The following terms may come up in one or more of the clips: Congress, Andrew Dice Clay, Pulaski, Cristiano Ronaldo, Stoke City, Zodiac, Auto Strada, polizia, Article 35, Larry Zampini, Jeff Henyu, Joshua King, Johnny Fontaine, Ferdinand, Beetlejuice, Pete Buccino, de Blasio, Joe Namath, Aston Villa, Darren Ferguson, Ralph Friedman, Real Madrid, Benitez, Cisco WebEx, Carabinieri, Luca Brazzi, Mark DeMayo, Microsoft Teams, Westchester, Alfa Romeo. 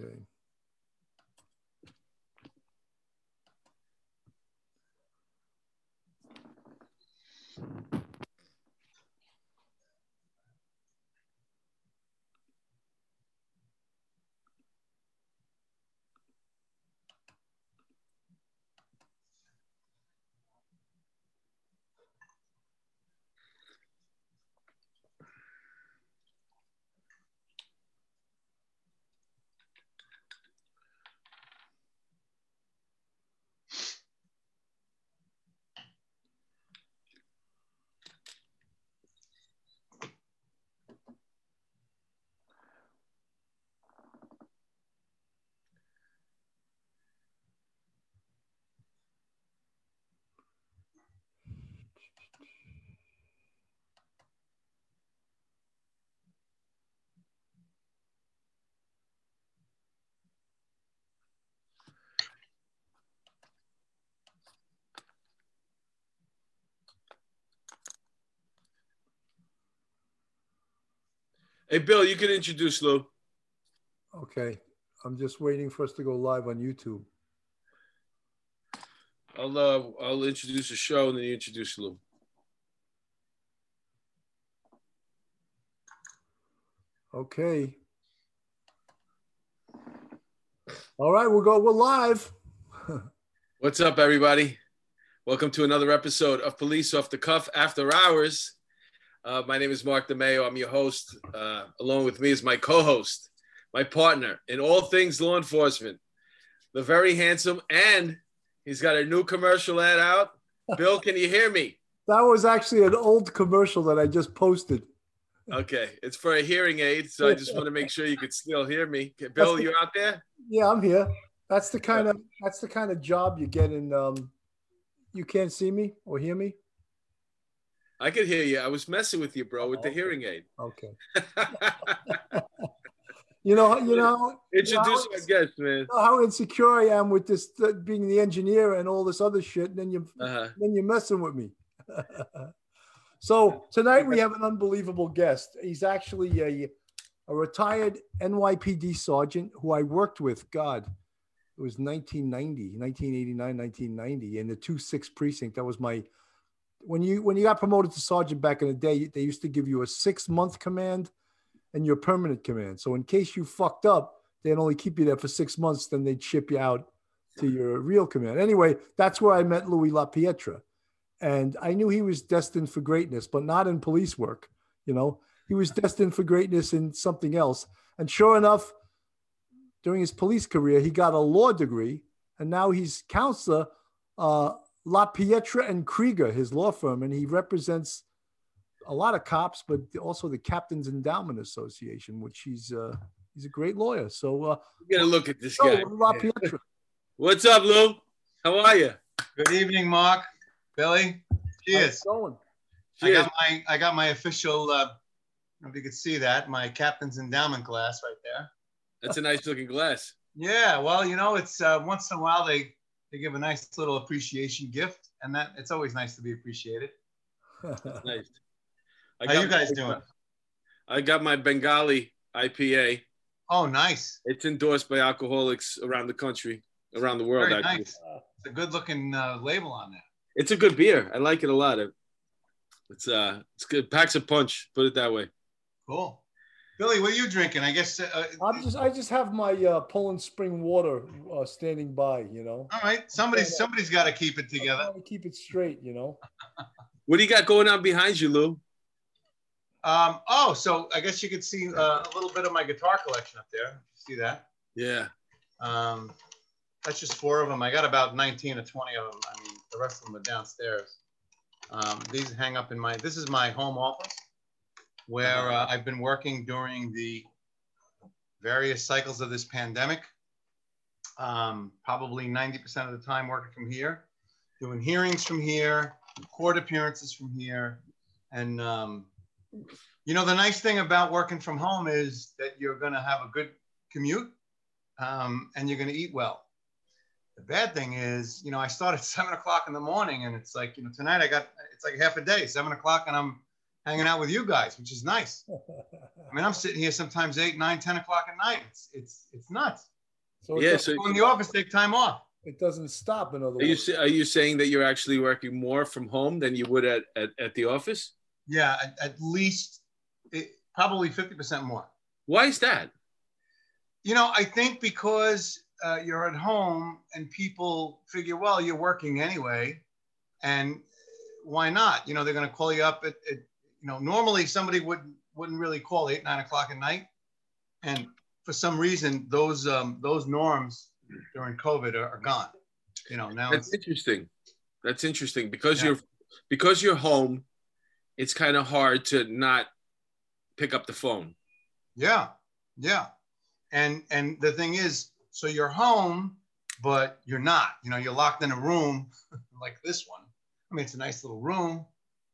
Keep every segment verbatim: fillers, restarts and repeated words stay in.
Okay. Hey, Bill, you can introduce Lou. Okay. I'm just waiting for us to go live on YouTube. I'll, uh, I'll introduce the show and then you introduce Lou. Okay. All right, we'll go. We're live. What's up, everybody? Welcome to another episode of Police Off the Cuff After Hours. Uh, my name is Mark DeMayo. I'm your host. Uh, along with me is my co-host, my partner in all things law enforcement, the very handsome, and he's got a new commercial ad out. Bill, can you hear me? That was actually an old commercial that I just posted. Okay. It's for a hearing aid, so I just want to make sure you could still hear me. Okay, Bill, the, you're out there? Yeah, I'm here. That's the kind of, that's the kind of job you get in, um, you can't see me or hear me? I could hear you. I was messing with you, bro, with oh, the okay. hearing aid. Okay. you know, you know. Introduce my guest, man. You know how insecure I am with this th being the engineer and all this other shit, and then you, uh-huh. then you're messing with me. So tonight we have an unbelievable guest. He's actually a, a retired N Y P D sergeant who I worked with. God, it was nineteen ninety, nineteen eighty-nine, nineteen ninety, in the two six precinct. That was my. When you when you got promoted to sergeant back in the day, they used to give you a six-month command and your permanent command. So in case you fucked up, they'd only keep you there for six months, then they'd ship you out to your real command. Anyway, that's where I met Louis LaPietra. And I knew he was destined for greatness, but not in police work, you know. He was destined for greatness in something else. And sure enough, during his police career, he got a law degree, and now he's counselor, uh, LaPietra and Krieger, his law firm, and he represents a lot of cops, but also the Captain's Endowment Association, which he's uh, he's a great lawyer. So uh, you gotta look at this oh, guy. LaPietra. What's up, Lou? How are you? Good evening, Mark. Billy. Cheers. How's it going? Cheers. I got my I got my official. Uh, I don't know if you could see that, my Captain's Endowment glass right there. That's a nice looking glass. Yeah. Well, you know, it's uh, once in a while they. They give a nice little appreciation gift, and that it's always nice to be appreciated. Nice. I How got you guys my, doing? I got my Bengali I P A. Oh, nice. It's endorsed by alcoholics around the country, around the world. Very nice. It's a good-looking uh, label on that. It's a good beer. I like it a lot. It's, uh, it's good. Packs a punch, put it that way. Cool. Billy, what are you drinking? I guess uh, I'm just I just have my uh, Poland Spring water uh, standing by, you know. All right, somebody somebody's got to keep it together. Got to keep it straight, you know. What do you got going on behind you, Lou? Um, oh, so I guess you could see uh, a little bit of my guitar collection up there. See that? Yeah. Um, that's just four of them. I got about nineteen or twenty of them. I mean, the rest of them are downstairs. Um, these hang up in my. This is my home office, where uh, I've been working during the various cycles of this pandemic, um, probably ninety percent of the time working from here, doing hearings from here, court appearances from here. And, um, you know, the nice thing about working from home is that you're going to have a good commute um, and you're going to eat well. The bad thing is, you know, I start at seven o'clock in the morning and it's like, you know, tonight I got, it's like half a day, seven o'clock, and I'm hanging out with you guys, which is nice. I mean, I'm sitting here sometimes eight, nine, ten o'clock at night. It's, it's, it's nuts. So yeah, so go in the office, take time off. It doesn't stop, in other words. Are you saying that you're actually working more from home than you would at, at, at the office? Yeah, at, at least it, probably fifty percent more. Why is that? You know, I think because uh, you're at home and people figure, well, you're working anyway, and why not? You know, they're going to call you up at, at, you know, normally somebody wouldn't wouldn't really call eight, nine o'clock at night, and for some reason those um, those norms during COVID are, are gone. You know, now that's it's, interesting. That's interesting because yeah. you're because you're home. It's kind of hard to not pick up the phone. Yeah, yeah. And and the thing is, so you're home, but you're not. You know, you're locked in a room like this one. I mean, it's a nice little room,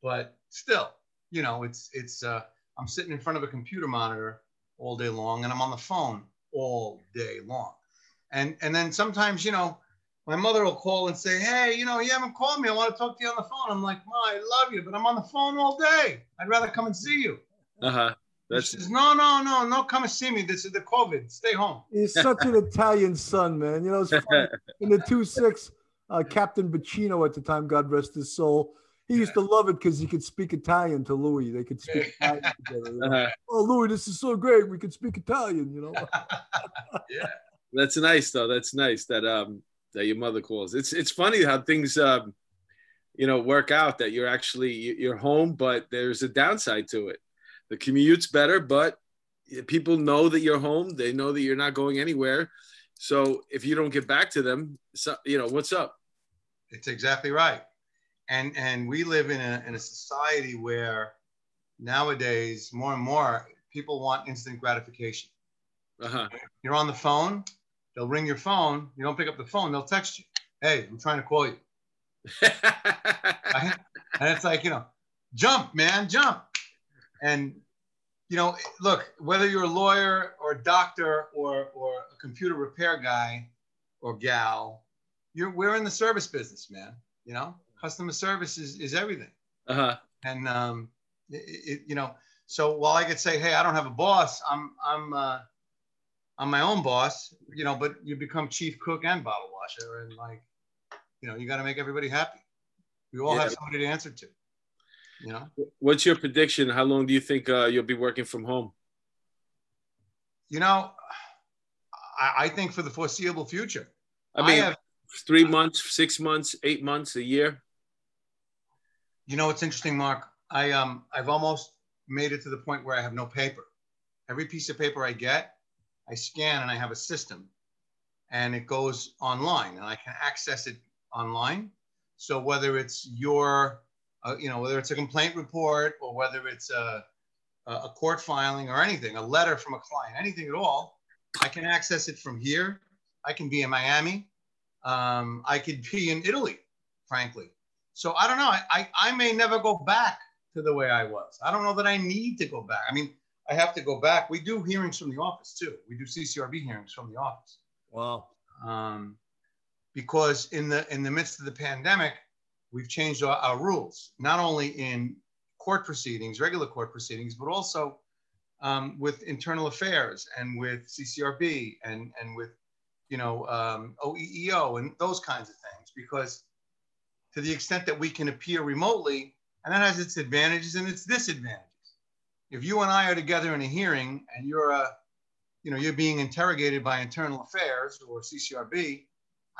but still, you know, it's it's. Uh, I'm sitting in front of a computer monitor all day long, and I'm on the phone all day long. And and then sometimes, you know, my mother will call and say, hey, you know, you haven't called me. I want to talk to you on the phone. I'm like, Ma, I love you, but I'm on the phone all day. I'd rather come and see you. Uh huh. That's she says, no, no, no, no, come and see me. This is the COVID. Stay home. He's such an Italian son, man. You know, it's funny. In the two six, uh, Captain Bacino at the time, God rest his soul, he used to love it because he could speak Italian to Louis. They could speak Italian together. You know? uh-huh. Oh, Louis, this is so great. We could speak Italian, you know. Yeah. That's nice, though. That's nice that um that your mother calls. It's it's funny how things, um, you know, work out that you're actually, you're home, but there's a downside to it. The commute's better, but people know that you're home. They know that you're not going anywhere. So if you don't get back to them, so, you know, what's up? It's exactly right. And and we live in a, in a society where nowadays, more and more, people want instant gratification. Uh-huh. You're on the phone. They'll ring your phone. You don't pick up the phone. They'll text you. Hey, I'm trying to call you. Right? And it's like, you know, jump, man, jump. And, you know, look, whether you're a lawyer or a doctor or, or a computer repair guy or gal, you're we're in the service business, man. You know, customer service is, is everything. Uh-huh. And, um, it, it, you know, so while I could say, hey, I don't have a boss, I'm, I'm, uh, I'm my own boss, you know, but you become chief cook and bottle washer. And like, you know, you got to make everybody happy. We all yeah. have somebody to answer to. You know? What's your prediction? How long do you think uh, you'll be working from home? You know, I, I think for the foreseeable future. I mean, I have, three months, six months, eight months, a year. You know, it's interesting, Mark. I um, I've almost made it to the point where I have no paper. Every piece of paper I get, I scan, and I have a system, and it goes online, and I can access it online. So whether it's your Uh, you know, whether it's a complaint report or whether it's a, a court filing or anything, a letter from a client, anything at all, I can access it from here. I can be in Miami. Um, I could be in Italy, frankly. So I don't know. I, I, I may never go back to the way I was. I don't know that I need to go back. I mean, I have to go back. We do hearings from the office, too. We do C C R B hearings from the office. Wow. Um, because in the in the midst of the pandemic, we've changed our, our rules, not only in court proceedings, regular court proceedings, but also um, with internal affairs and with C C R B and, and with, you know, um, O E E O and those kinds of things, because to the extent that we can appear remotely, and that has its advantages and its disadvantages. If you and I are together in a hearing and you're, a, you know, you're being interrogated by internal affairs or C C R B,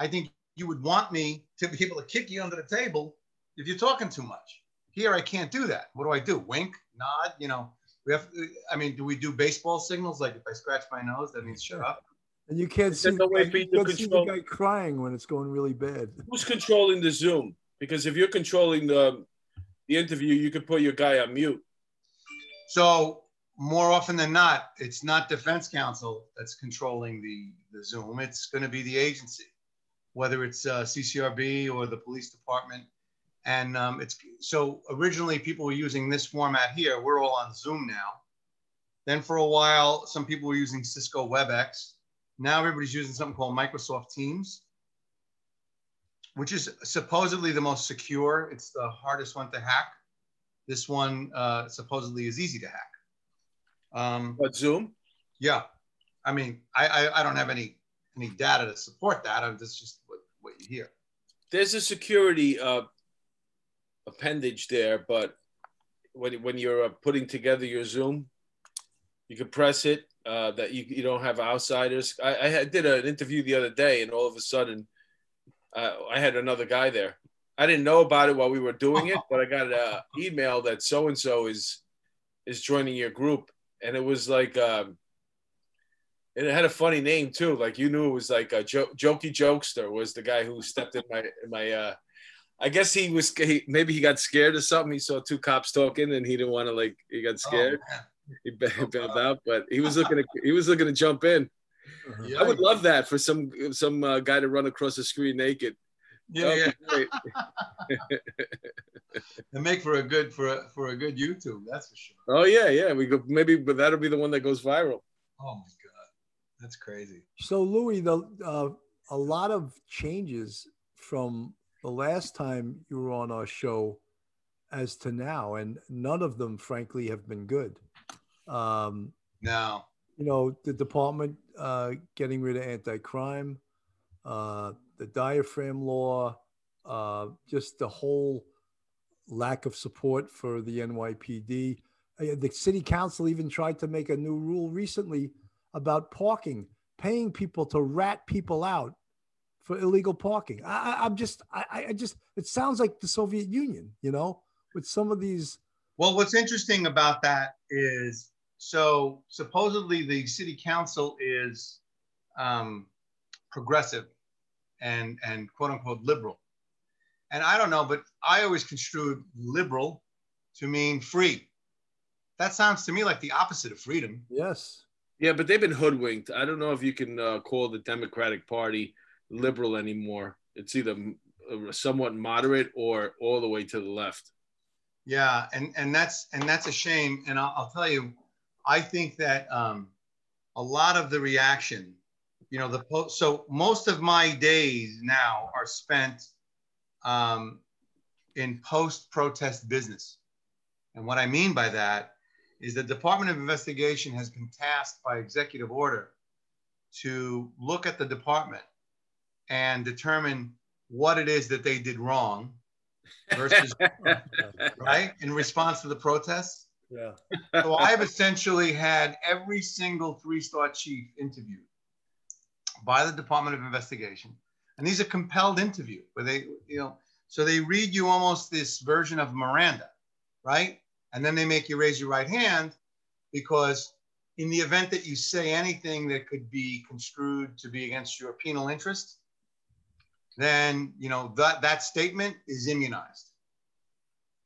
I think you would want me to be able to kick you under the table if you're talking too much. Here, I can't do that. What do I do? Wink, nod, you know, we have, I mean, do we do baseball signals? Like if I scratch my nose, that means shut up. And you can't, see, no way you can't see the guy crying when it's going really bad. Who's controlling the Zoom? Because if you're controlling the, the interview, you could put your guy on mute. So more often than not, it's not defense counsel that's controlling the, the Zoom. It's going to be the agency, whether it's uh, C C R B or the police department. And um, it's so originally people were using this format here. We're all on Zoom now. Then for a while, some people were using Cisco WebEx. Now everybody's using something called Microsoft Teams, which is supposedly the most secure. It's the hardest one to hack. This one uh, supposedly is easy to hack. Um, what, Zoom? Yeah. I mean, I, I, I don't have any, any data to support that. I'm just, just what, what you hear. There's a security uh, appendage there, but when, when you're uh, putting together your Zoom, you can press it, uh, that you, you don't have outsiders. I, I had, did an interview the other day, and all of a sudden, uh, I had another guy there. I didn't know about it while we were doing it, but I got an email that so-and-so is is joining your group. And it was like, um, and it had a funny name too. Like, you knew it was like a jo jokey jokester was the guy who stepped in my, in my uh, I guess he was, he, maybe he got scared or something. He saw two cops talking and he didn't want to, like, he got scared. Oh, he bailed out, but he was looking to, he was looking to jump in. Yeah. I would love that for some, some uh, guy to run across the screen naked. Yeah, yeah. And make for a good for a, for a good YouTube, that's for sure. Oh yeah, yeah. We go maybe, but that'll be the one that goes viral. Oh my God, that's crazy. So Louis, the uh, a lot of changes from the last time you were on our show as to now, and none of them, frankly, have been good. Um, no, you know, the department uh, getting rid of anti-crime. Uh, the diaphragm law, uh, just the whole lack of support for the N Y P D. The city council even tried to make a new rule recently about parking, paying people to rat people out for illegal parking. I, I, I'm just, I, I just, it sounds like the Soviet Union, you know, with some of these. Well, what's interesting about that is, so supposedly the city council is um, progressive and, and quote unquote liberal. And I don't know, but I always construed liberal to mean free. That sounds to me like the opposite of freedom. Yes. Yeah, but they've been hoodwinked. I don't know if you can uh, call the Democratic Party liberal anymore. It's either somewhat moderate or all the way to the left. Yeah, and, and, that's, and that's a shame. And I'll, I'll tell you, I think that um, a lot of the reaction, you know, the post, so most of my days now are spent um, in post-protest business. And what I mean by that is the Department of Investigation has been tasked by executive order to look at the department and determine what it is that they did wrong versus, right, in response to the protests. Yeah. So I've essentially had every single three-star chief interviewed by the Department of Investigation. And these are compelled interview where they, you know, so they read you almost this version of Miranda, right? And then they make you raise your right hand because in the event that you say anything that could be construed to be against your penal interest, then, you know, that, that statement is immunized.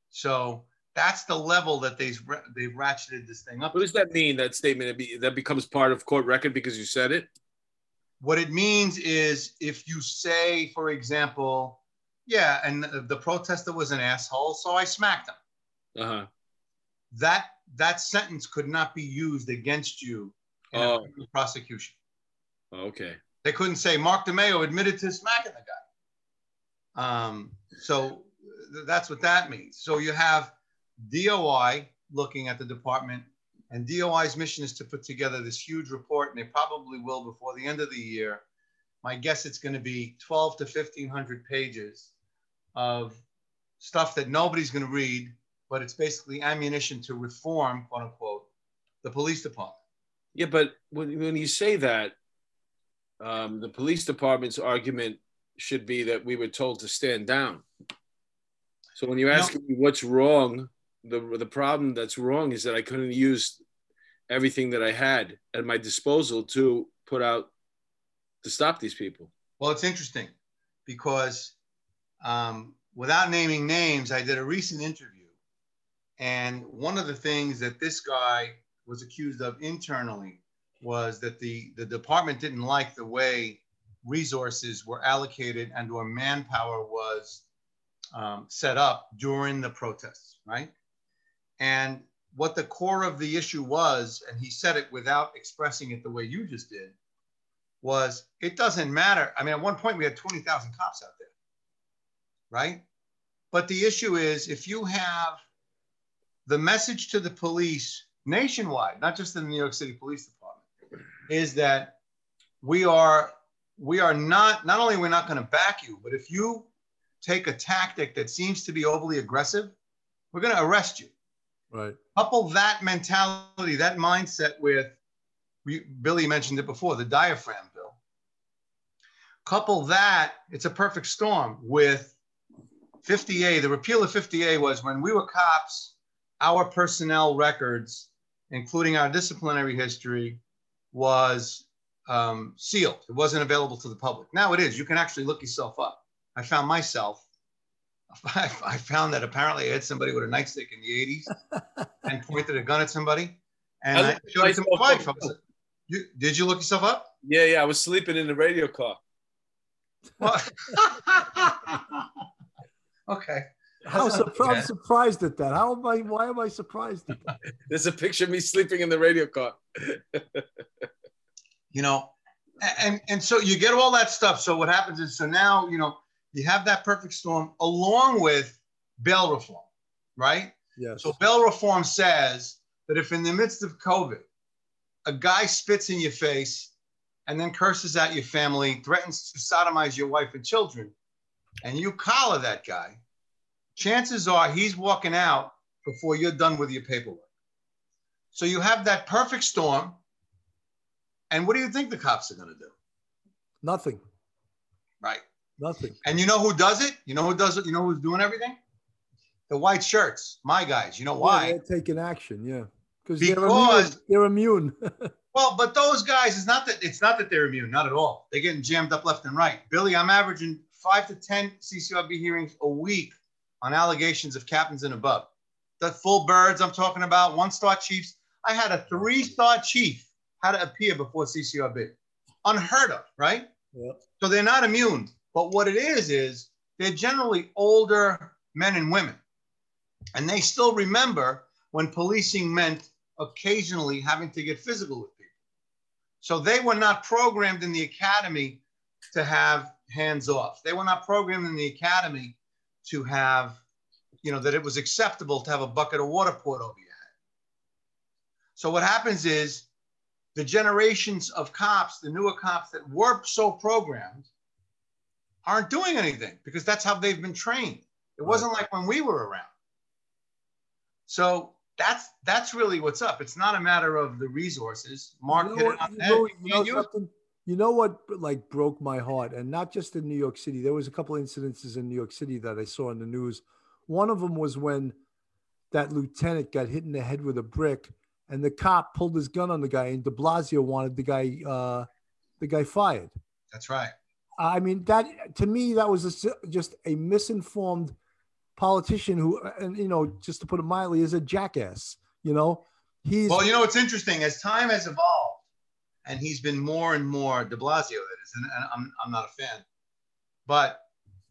So that's the level that they've, they've ratcheted this thing up. What does that mean, that statement that becomes part of court record because you said it? What it means is if you say, for example, yeah, and the, the protester was an asshole, so I smacked him. Uh-huh. That that sentence could not be used against you in oh. a prosecution. Okay. They couldn't say Mark DeMayo admitted to smacking the guy. Um, so th that's what that means. So you have D O I looking at the department. And D O I's mission is to put together this huge report, and they probably will before the end of the year. My guess it's going to be twelve to fifteen hundred pages of stuff that nobody's going to read, but it's basically ammunition to reform, quote unquote, the police department. Yeah, but when, when you say that, um, the police department's argument should be that we were told to stand down. So when you're asking me what's wrong, the, the problem that's wrong is that I couldn't use everything that I had at my disposal to put out, to stop these people. Well, it's interesting because um, without naming names, I did a recent interview. And one of the things that this guy was accused of internally was that the, the department didn't like the way resources were allocated and or manpower was um, set up during the protests, right? And what the core of the issue was, and he said it without expressing it the way you just did, was it doesn't matter. I mean, at one point we had twenty thousand cops out there, right? But the issue is if you have the message to the police nationwide, not just in the New York City Police Department, is that we are we are not, not only we're not going to back you, but if you take a tactic that seems to be overly aggressive, we're going to arrest you. Right. Couple that mentality, that mindset with, we, Billy mentioned it before, the diaphragm, Bill. Couple that, it's a perfect storm with fifty A. The repeal of fifty A was when we were cops, our personnel records, including our disciplinary history, was um, sealed. It wasn't available to the public. Now it is. You can actually look yourself up. I found myself. I, I found that apparently I hit somebody with a nightstick in the eighties and pointed a gun at somebody. And I, I showed it to my wife. I was like, you, did you look yourself up? Yeah, yeah. I was sleeping in the radio car. Well, okay. I was surprised, yeah. surprised at that. How am I, why am I surprised at that? There's a picture of me sleeping in the radio car. You know, and, and so you get all that stuff. So what happens is, so now, you know, you have that perfect storm along with bail reform, right? Yes. So bail reform says that if in the midst of COVID, a guy spits in your face and then curses at your family, threatens to sodomize your wife and children, and you collar that guy, chances are he's walking out before you're done with your paperwork. So you have that perfect storm. And what do you think the cops are going to do? Nothing. Right. Nothing. And you know who does it? You know who does it? You know who's doing everything? The white shirts, my guys. You know why? Yeah, they're taking action, yeah. Because they're immune. They're immune. Well, but those guys, it's not that it's not that they're immune, not at all. They're getting jammed up left and right. Billy, I'm averaging five to ten C C R B hearings a week on allegations of captains and above. The full birds I'm talking about, one-star chiefs. I had a three-star chief had to appear before C C R B. Unheard of, right? Yep. So they're not immune. But what it is, is they're generally older men and women. And they still remember when policing meant occasionally having to get physical with people. So they were not programmed in the academy to have hands off. They were not programmed in the academy to have, you know, that it was acceptable to have a bucket of water poured over your head. So what happens is the generations of cops, the newer cops that were so programmed, aren't doing anything because that's how they've been trained. It wasn't like when we were around. So that's that's really what's up. It's not a matter of the resources. Mark, you know what, you know, you know something, you know what like broke my heart, and not just in New York City. There was a couple of incidences in New York City that I saw in the news. One of them was when that lieutenant got hit in the head with a brick, and the cop pulled his gun on the guy, and de Blasio wanted the guy uh, the guy fired. That's right. I mean, that to me, that was a, just a misinformed politician who, and you know, just to put it mildly, is a jackass. You know, he's well. You know, it's interesting as time has evolved, and he's been more and more de Blasio. That is, and, and I'm I'm not a fan, but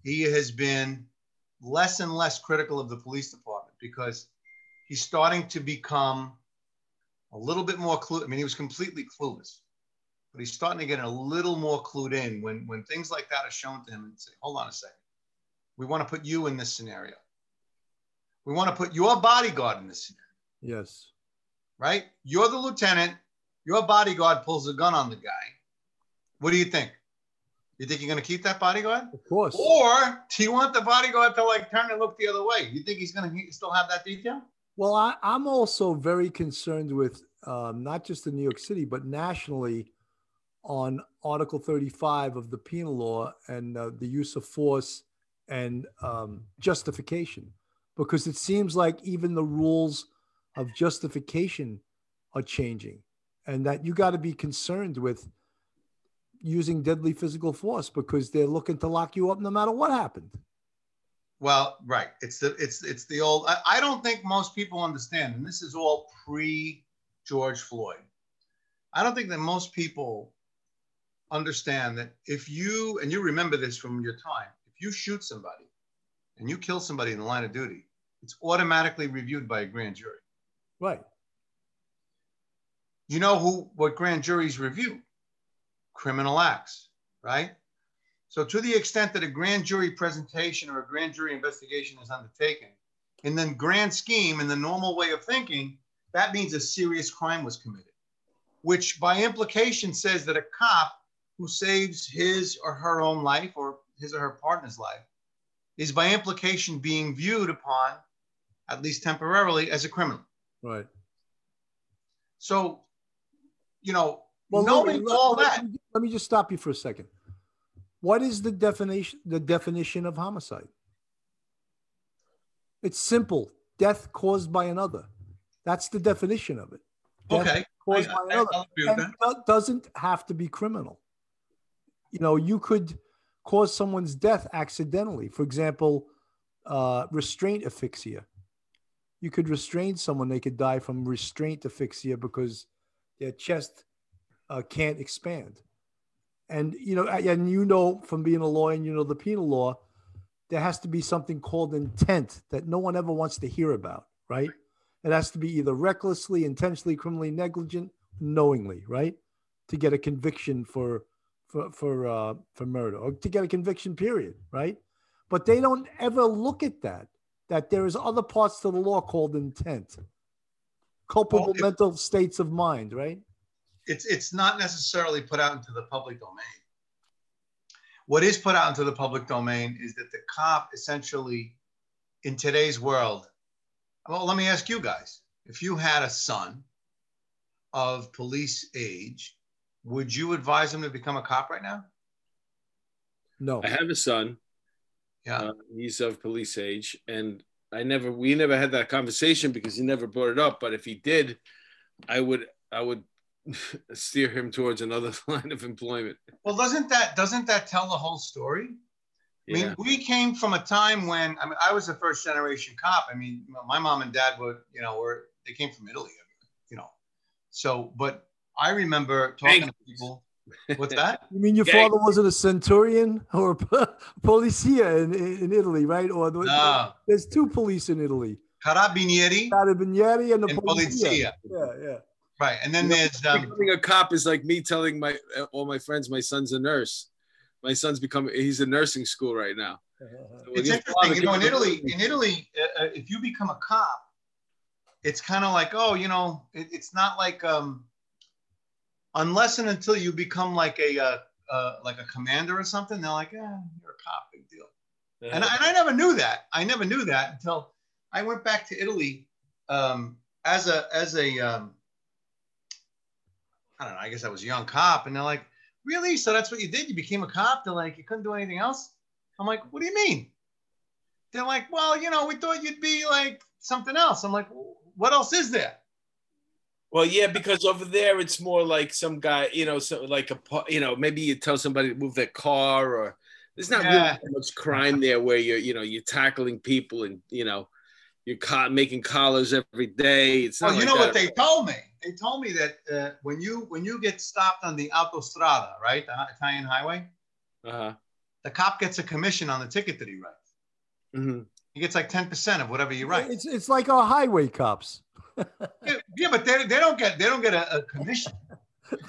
he has been less and less critical of the police department because he's starting to become a little bit more clueless. I mean, he was completely clueless. But he's starting to get a little more clued in when, when things like that are shown to him and say, hold on a second. We want to put you in this scenario. We want to put your bodyguard in this scenario. Yes. Right? You're the lieutenant. Your bodyguard pulls a gun on the guy. What do you think? You think you're going to keep that bodyguard? Of course. Or do you want the bodyguard to like turn and look the other way? You think he's going to still have that detail? Well, I, I'm also very concerned with um, not just in New York City, but nationally, on Article thirty-five of the penal law and uh, the use of force and um, justification, because it seems like even the rules of justification are changing, and that you got to be concerned with using deadly physical force because they're looking to lock you up no matter what happened. Well, right. It's the, it's, it's the old, I, I don't think most people understand, and this is all pre-George Floyd. I don't think that most people understand that if you, and you remember this from your time, if you shoot somebody and you kill somebody in the line of duty, it's automatically reviewed by a grand jury. Right. You know who, what grand juries review? Criminal acts, right? So to the extent that a grand jury presentation or a grand jury investigation is undertaken, in the grand scheme, in the normal way of thinking, that means a serious crime was committed, which by implication says that a cop who saves his or her own life or his or her partner's life is by implication being viewed upon, at least temporarily, as a criminal. Right. So, you know, well, nobody let, all let, that. Let me just stop you for a second. What is the definition, the definition of homicide? It's simple. Death caused by another. That's the definition of it. Death okay. Caused I, by I, another. I'll agree with that. That doesn't have to be criminal. You know, you could cause someone's death accidentally. For example, uh, restraint asphyxia. You could restrain someone. They could die from restraint asphyxia because their chest uh, can't expand. And, you know, and you know from being a lawyer and you know the penal law, there has to be something called intent that no one ever wants to hear about, right? It has to be either recklessly, intentionally, criminally negligent, knowingly, right? To get a conviction for for for uh, for murder or to get a conviction period, right? But they don't ever look at that, that there is other parts to the law called intent, culpable well, it, mental states of mind, right? It's, it's not necessarily put out into the public domain. What is put out into the public domain is that the cop essentially in today's world, well, let me ask you guys, if you had a son of police age, would you advise him to become a cop right now? No. I have a son. Yeah. Uh, he's of police age. And I never, we never had that conversation because he never brought it up. But if he did, I would, I would steer him towards another line of employment. Well, doesn't that doesn't that tell the whole story? Yeah. I mean, we came from a time when I mean, I was a first generation cop. I mean, my mom and dad were, you know, were they came from Italy, you know. So, but I remember talking to people. What's that? You mean your Gang. father wasn't a centurion or a polizia in, in Italy, right? Or the, no. There's two police in Italy. Carabinieri. Carabinieri and the and polizia. polizia. Yeah, yeah. Right, and then you know, there's um, becoming a cop is like me telling my all my friends my son's a nurse. My son's becoming he's in nursing school right now. So it's interesting, you know. In Italy, in Italy, uh, if you become a cop, it's kind of like oh, you know, it, it's not like um, unless and until you become like a uh, uh, like a commander or something, they're like, yeah, you're a cop, big deal. Yeah. And, I, and I never knew that. I never knew that until I went back to Italy um, as a as a um, I don't know, I guess I was a young cop. And they're like, really? So that's what you did? You became a cop? They're like, you couldn't do anything else? I'm like, what do you mean? They're like, well, you know, we thought you'd be like something else. I'm like, what else is there? Well, yeah, because over there, it's more like some guy, you know, so like, a, you know, maybe you tell somebody to move their car or there's not yeah. really much crime there where you're, you know, you're tackling people and, you know, you're co- making collars every day. It's not well, you like know that. What they told me? They told me that uh, when you when you get stopped on the Auto Strada, right, the Italian highway, uh-huh. the cop gets a commission on the ticket that he writes. Mm-hmm. He gets like ten percent of whatever you write. It's it's like our highway cops. yeah, yeah, but they they don't get they don't get a, a commission.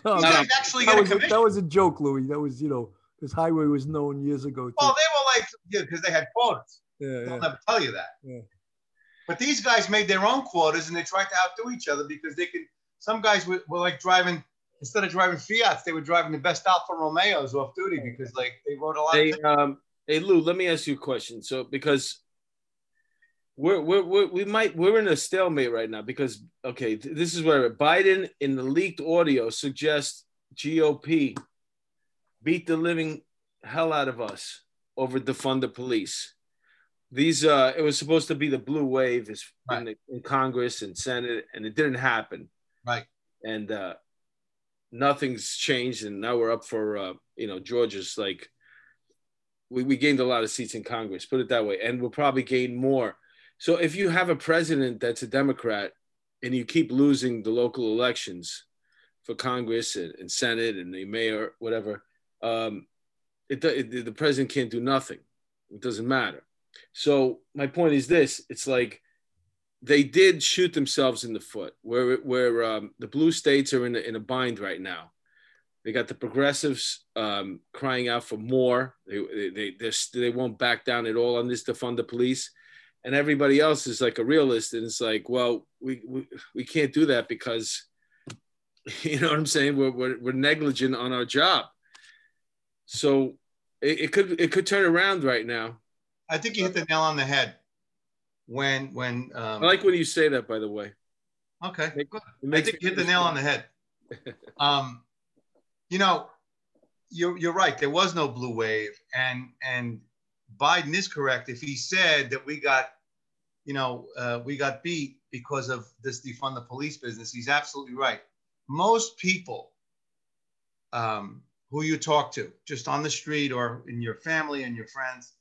no, no, actually that, get was, a commission. that was a joke, Louis. That was you know this highway was known years ago. Too. Well, they were like yeah, because they had quotas. Yeah, they'll yeah. never tell you that. Yeah. But these guys made their own quotas and they tried to outdo each other because they could. Some guys were, were like driving, instead of driving Fiats, they were driving the best Alfa Romeos off duty because like they rode a lot. Hey, of um, hey Lou, let me ask you a question. So because we're, we're, we're, we might, we're in a stalemate right now because, okay, th- this is where Biden in the leaked audio suggests G O P beat the living hell out of us over defund the police. These, uh, it was supposed to be the blue wave is right. in, the, in Congress and Senate, and it didn't happen. Right. And uh, nothing's changed. And now we're up for, uh, you know, Georgia's like, we, we gained a lot of seats in Congress, put it that way. And we'll probably gain more. So if you have a president that's a Democrat and you keep losing the local elections for Congress and, and Senate and the mayor, whatever, um, it, it, the president can't do nothing. It doesn't matter. So my point is this, it's like, they did shoot themselves in the foot where where um, the blue states are in a, in a bind right now. They got the progressives um, crying out for more. They, they, they, they won't back down at all on this defund the police. And everybody else is like a realist, and it's like, well, we we, we can't do that because, you know what I'm saying? We're we're, we're negligent on our job. So it, it could it could turn around right now. I think you hit the nail on the head. When when um, I like when you say that, by the way. Okay, it, it I think you hit the nail on the head. um, you know, you're you're right. There was no blue wave, and and. Biden is correct if he said that we got, you know, uh, we got beat because of this defund the police business. He's absolutely right. Most people um, who you talk to, just on the street or in your family and your friends,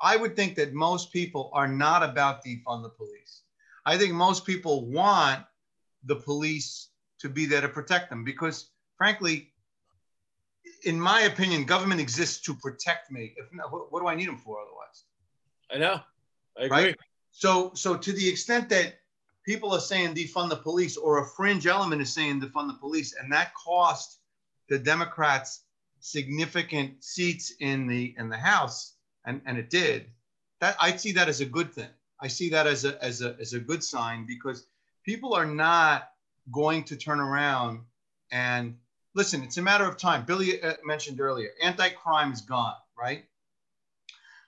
I would think that most people are not about defund the police. I think most people want the police to be there to protect them because, frankly, in my opinion, government exists to protect me. If not, what, what do I need them for otherwise? I know. I agree. Right? So, so to the extent that people are saying defund the police, or a fringe element is saying defund the police, and that cost the Democrats significant seats in the in the House, and, and it did. That I see that as a good thing. I see that as a as a as a good sign, because people are not going to turn around and. Listen, it's a matter of time. Billy mentioned earlier, anti-crime is gone, right?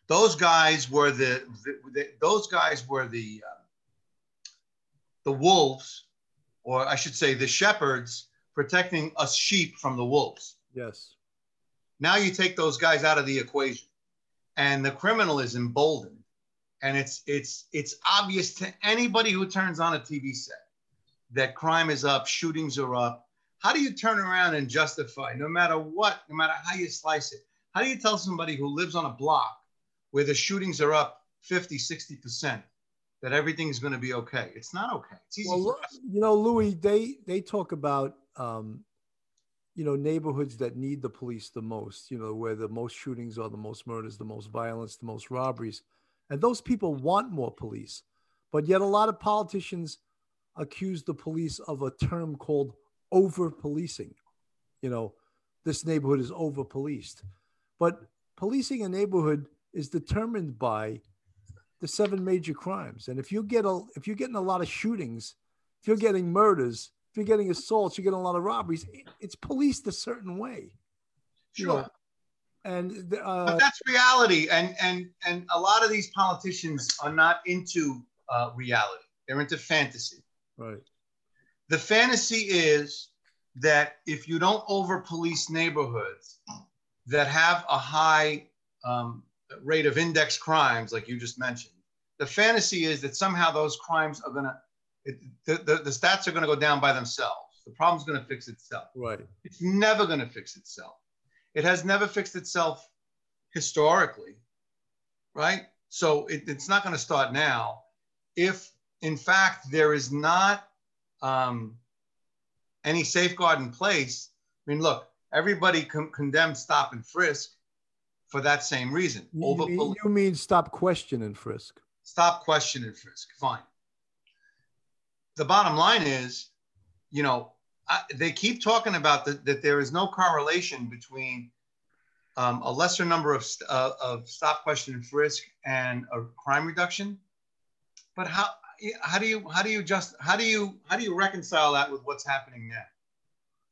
Those guys were the, the, the those guys were the uh, the wolves, or I should say, the shepherds protecting us sheep from the wolves. Yes. Now you take those guys out of the equation, and the criminal is emboldened, and it's it's it's obvious to anybody who turns on a T V set that crime is up, shootings are up. How do you turn around and justify, no matter what, no matter how you slice it, how do you tell somebody who lives on a block where the shootings are up fifty, sixty percent, that everything's going to be okay? It's not okay. It's easy. Well, you know, Louis, they, they talk about, um, you know, neighborhoods that need the police the most, you know, where the most shootings are, the most murders, the most violence, the most robberies. And those people want more police. But yet a lot of politicians accuse the police of a term called over policing. You know, this neighborhood is over policed. But policing a neighborhood is determined by the seven major crimes. And if you get a, if you're getting a lot of shootings, if you're getting murders, if you're getting assaults, you're getting a lot of robberies, it, it's policed a certain way. Sure. You know? And uh, but that's reality. And and and a lot of these politicians are not into uh, reality. They're into fantasy. Right. The fantasy is that if you don't over-police neighborhoods that have a high um, rate of index crimes, like you just mentioned, the fantasy is that somehow those crimes are going to, the, the, the stats are going to go down by themselves. The problem's going to fix itself. Right. It's never going to fix itself. It has never fixed itself historically, right? So it, it's not going to start now. If, in fact, there is not Um, any safeguard in place. I mean, look, everybody con condemns stop and frisk for that same reason. You, Over mean, you mean stop, question, and frisk. Stop, question, and frisk. Fine. The bottom line is, you know, I, they keep talking about the, that there is no correlation between um, a lesser number of, st uh, of stop, question, and frisk and a crime reduction. But how... How do you how do you just how do you how do you reconcile that with what's happening now?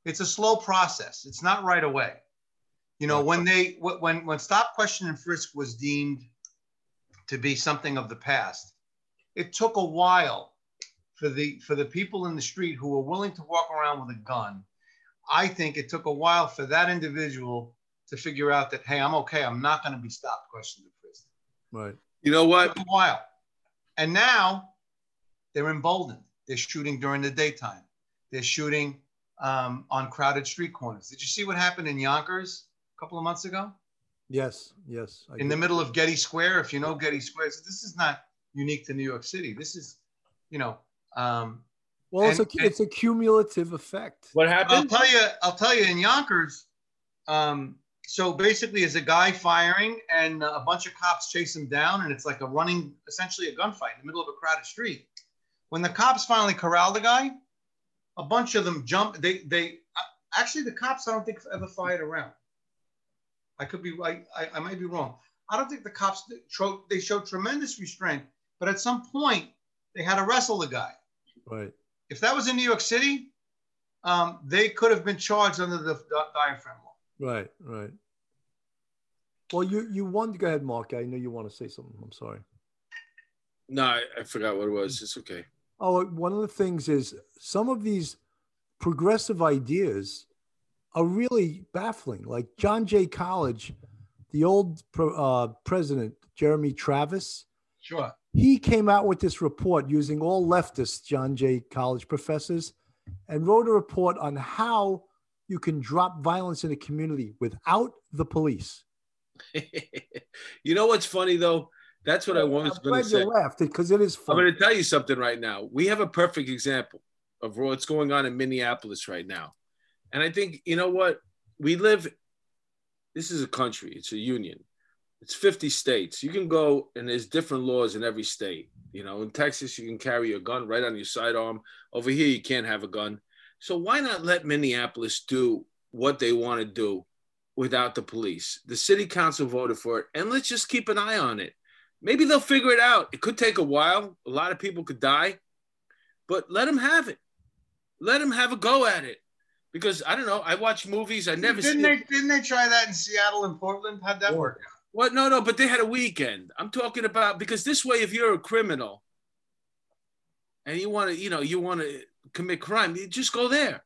It's a slow process. It's not right away. You know, when they when when stop, question, and frisk was deemed to be something of the past, it took a while for the for the people in the street who were willing to walk around with a gun. I think it took a while for that individual to figure out that, hey, I'm okay. I'm not going to be stopped, questioned, and frisked. Right. You know what? It took a while, and now. They're emboldened. They're shooting during the daytime. They're shooting um, on crowded street corners. Did you see what happened in Yonkers a couple of months ago? Yes, yes. I in the middle of Getty Square, if you know Getty Square, so this is not unique to New York City. This is, you know. Um, well, and, it's, a, it's a cumulative effect. What happened? I'll tell you, I'll tell you in Yonkers, um, so basically there's a guy firing and a bunch of cops chase him down, and it's like a running, essentially a gunfight in the middle of a crowded street. When the cops finally corralled the guy, a bunch of them jumped. They, they actually, the cops, I don't think ever fired a round. I could be right. I, I might be wrong. I don't think the cops, they showed tremendous restraint, But at some point, they had to wrestle the guy. Right. If that was in New York City, um, they could have been charged under the diaphragm law. Right, right. Well, you you want to go ahead, Mark. I know you want to say something. I'm sorry. No, I, I forgot what it was. It's okay. Oh, one of the things is some of these progressive ideas are really baffling. Like John Jay College, the old uh, president, Jeremy Travis. Sure. He came out with this report using all leftist John Jay College professors and wrote a report on how you can drop violence in a community without the police. You know what's funny, though? That's what I was going to say. I'm glad you laughed because it is funny. I'm going to tell you something right now. We have a perfect example of what's going on in Minneapolis right now. And I think, you know what? We live, this is a country. It's a union. It's fifty states. You can go, and there's different laws in every state. You know, in Texas, you can carry a gun right on your sidearm. Over here, you can't have a gun. So why not let Minneapolis do what they want to do without the police? The city council voted for it, and let's just keep an eye on it. Maybe they'll figure it out. It could take a while. A lot of people could die, but let them have it. Let them have a go at it. Because, I don't know, I watch movies. I never didn't see they, Didn't they try that in Seattle and Portland? How'd that work out? What? No, no, but they had a weekend. I'm talking about, because this way, if you're a criminal and you want to, you know, you want to commit crime, you just go there.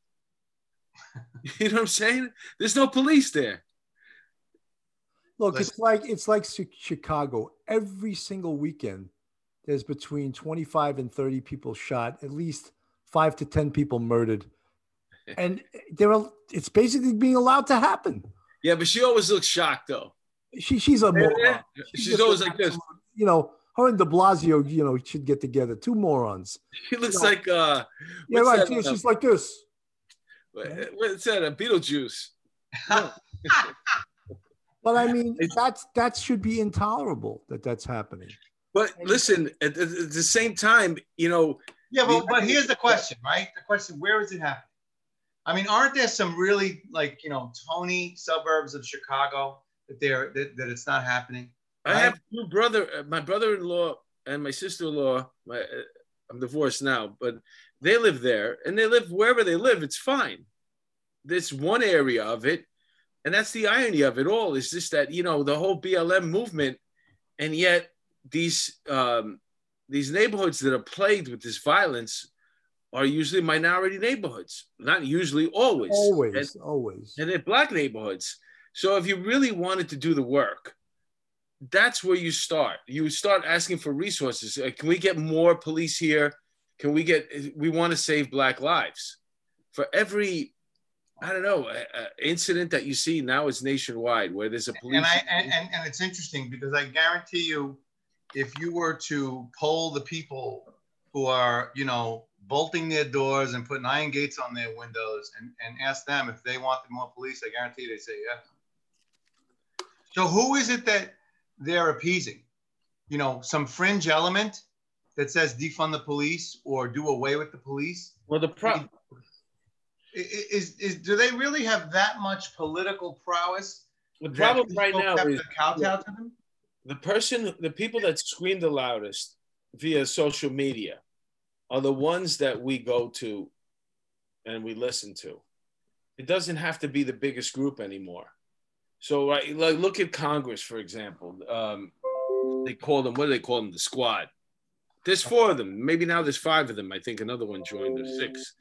You know what I'm saying? There's no police there. Look, Listen. it's like it's like Chicago. Every single weekend, there's between twenty-five and thirty people shot, at least five to ten people murdered. And there are, it's basically being allowed to happen. Yeah, but she always looks shocked, though. She she's a moron. Yeah, yeah. She's, she's always like absolute, this. You know, her and de Blasio, you know, should get together. Two morons. She looks you know. like uh yeah, right. She, she's like this. What's that? A Beetlejuice. No. But I mean, that's that should be intolerable that that's happening. But listen, at the, at the same time, you know. Yeah, but, but here's the question, right? The question: where is it happening? I mean, aren't there some really like you know tony suburbs of Chicago? That they're that, that it's not happening. Right? I have two brother, my brother-in-law and my sister-in-law. My, I'm divorced now, but they live there, and they live wherever they live. It's fine. This one area of it, and that's the irony of it all. Is just that you know the whole B L M movement, and yet these um, these neighborhoods that are plagued with this violence are usually minority neighborhoods. Not usually, always, always, and, always, and they're black neighborhoods. So if you really wanted to do the work, that's where you start. You start asking for resources. Can we get more police here? Can we get, we want to save black lives. For every, I don't know, uh, incident that you see now is nationwide where there's a police. And, I, and, and, and it's interesting because I guarantee you, if you were to poll the people who are, you know, bolting their doors and putting iron gates on their windows and, and ask them if they want more police, I guarantee you they say, yeah. So who is it that they're appeasing? You know, some fringe element that says defund the police or do away with the police? Well, the problem is, is, is do they really have that much political prowess? The problem right now is kowtow to them? The person, the people that scream the loudest via social media are the ones that we go to and we listen to. It doesn't have to be the biggest group anymore. So right, like look at Congress, for example. Um, they call them, what do they call them? The squad. There's four of them. Maybe now there's five of them. I think another one joined, there's six.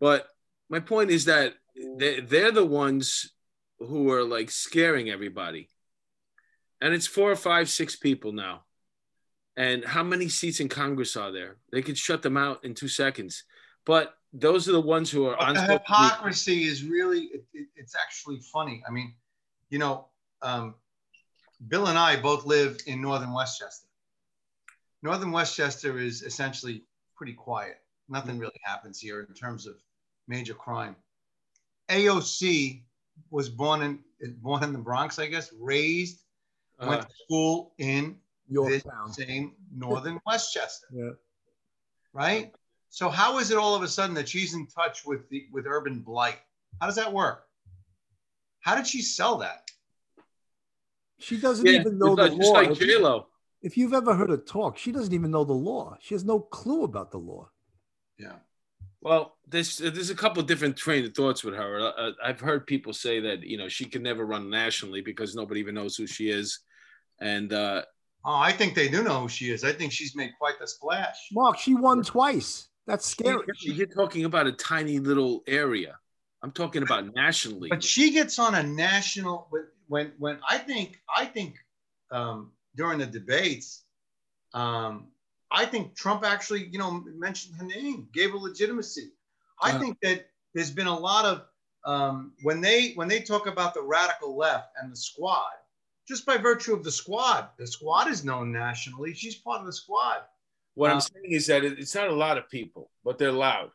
But my point is that they're the ones who are like scaring everybody. And it's four or five, six people now. And how many seats in Congress are there? They could shut them out in two seconds. But those are the ones who are but on. The hypocrisy is really, it, it, it's actually funny. I mean, You know, um, Bill and I both live in northern Westchester. Northern Westchester is essentially pretty quiet. Nothing really happens here in terms of major crime. A O C was born in born in the Bronx, I guess, raised, uh, went to school in this same northern Westchester. Yeah. Right? So how is it all of a sudden that she's in touch with the with urban blight? How does that work? How did she sell that? She doesn't yeah, even know the law. Just like J.Lo. If you've ever heard her talk, she doesn't even know the law. She has no clue about the law. Yeah. Well, there's, there's a couple of different train of thoughts with her. Uh, I've heard people say that, you know, she can never run nationally because nobody even knows who she is. And uh, oh, I think they do know who she is. I think she's made quite the splash. Mark, she won twice. That's scary. She, you're talking about a tiny little area. I'm talking about nationally. But she gets on a national, when, when I think, I think um, during the debates, um, I think Trump actually, you know, mentioned her name, gave her legitimacy. I uh, think that there's been a lot of, um, when they when they talk about the radical left and the squad, just by virtue of the squad, the squad is known nationally. She's part of the squad. What um, I'm saying is that it's not a lot of people, but they're loud.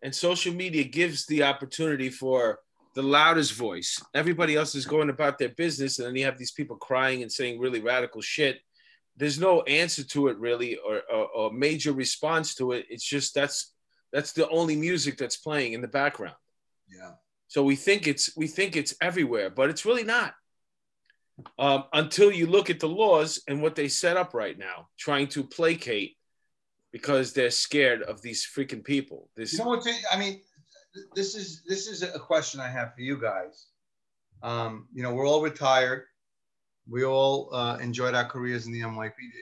And social media gives the opportunity for the loudest voice. Everybody else is going about their business, and then you have these people crying and saying really radical shit. There's no answer to it, really, or a major response to it. It's just that's that's the only music that's playing in the background. Yeah. So we think it's we think it's everywhere, but it's really not. Um, until you look at the laws and what they set up right now, trying to placate because they're scared of these freaking people. This, you know what? I mean, this is this is a question I have for you guys. Um, you know, we're all retired. We all uh, enjoyed our careers in the N Y P D.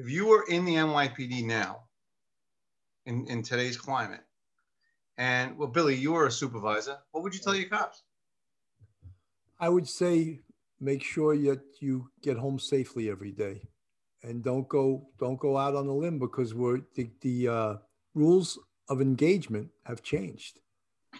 If you were in the N Y P D now, in, in today's climate, and, well, Billy, you were a supervisor, what would you tell your cops? I would say make sure that you get home safely every day, and don't go don't go out on a limb, because we're, the, the uh, rules of engagement have changed,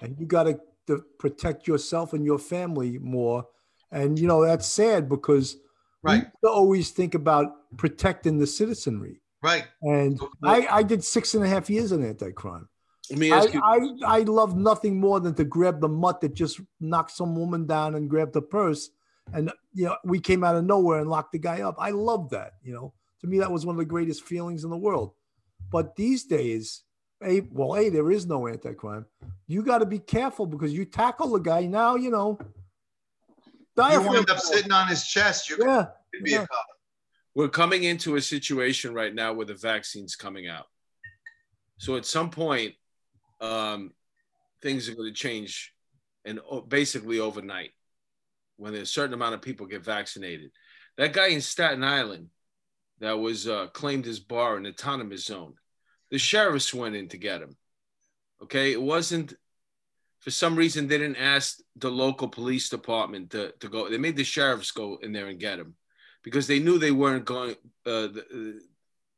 and you got to protect yourself and your family more. And, you know, that's sad because right. we always think about protecting the citizenry. Right. And I, I did six and a half years in anti-crime. Let me ask I, you. I, I love nothing more than to grab the mutt that just knocked some woman down and grabbed the purse. And, you know, we came out of nowhere and locked the guy up. I love that. You know, to me, that was one of the greatest feelings in the world. But these days, A, well, A, there is no anti-crime. You got to be careful because you tackle the guy now, you know. You end up sitting on his chest. You yeah, could be yeah. a cop. We're coming into a situation right now where the vaccine's coming out. So at some point, um, things are going to change, and basically overnight, when there's a certain amount of people get vaccinated. That guy in Staten Island that was uh, claimed his bar in autonomous zone, the sheriffs went in to get him. Okay, it wasn't. For some reason, they didn't ask the local police department to, to go. They made the sheriffs go in there and get him because they knew they weren't going. Uh, the, uh,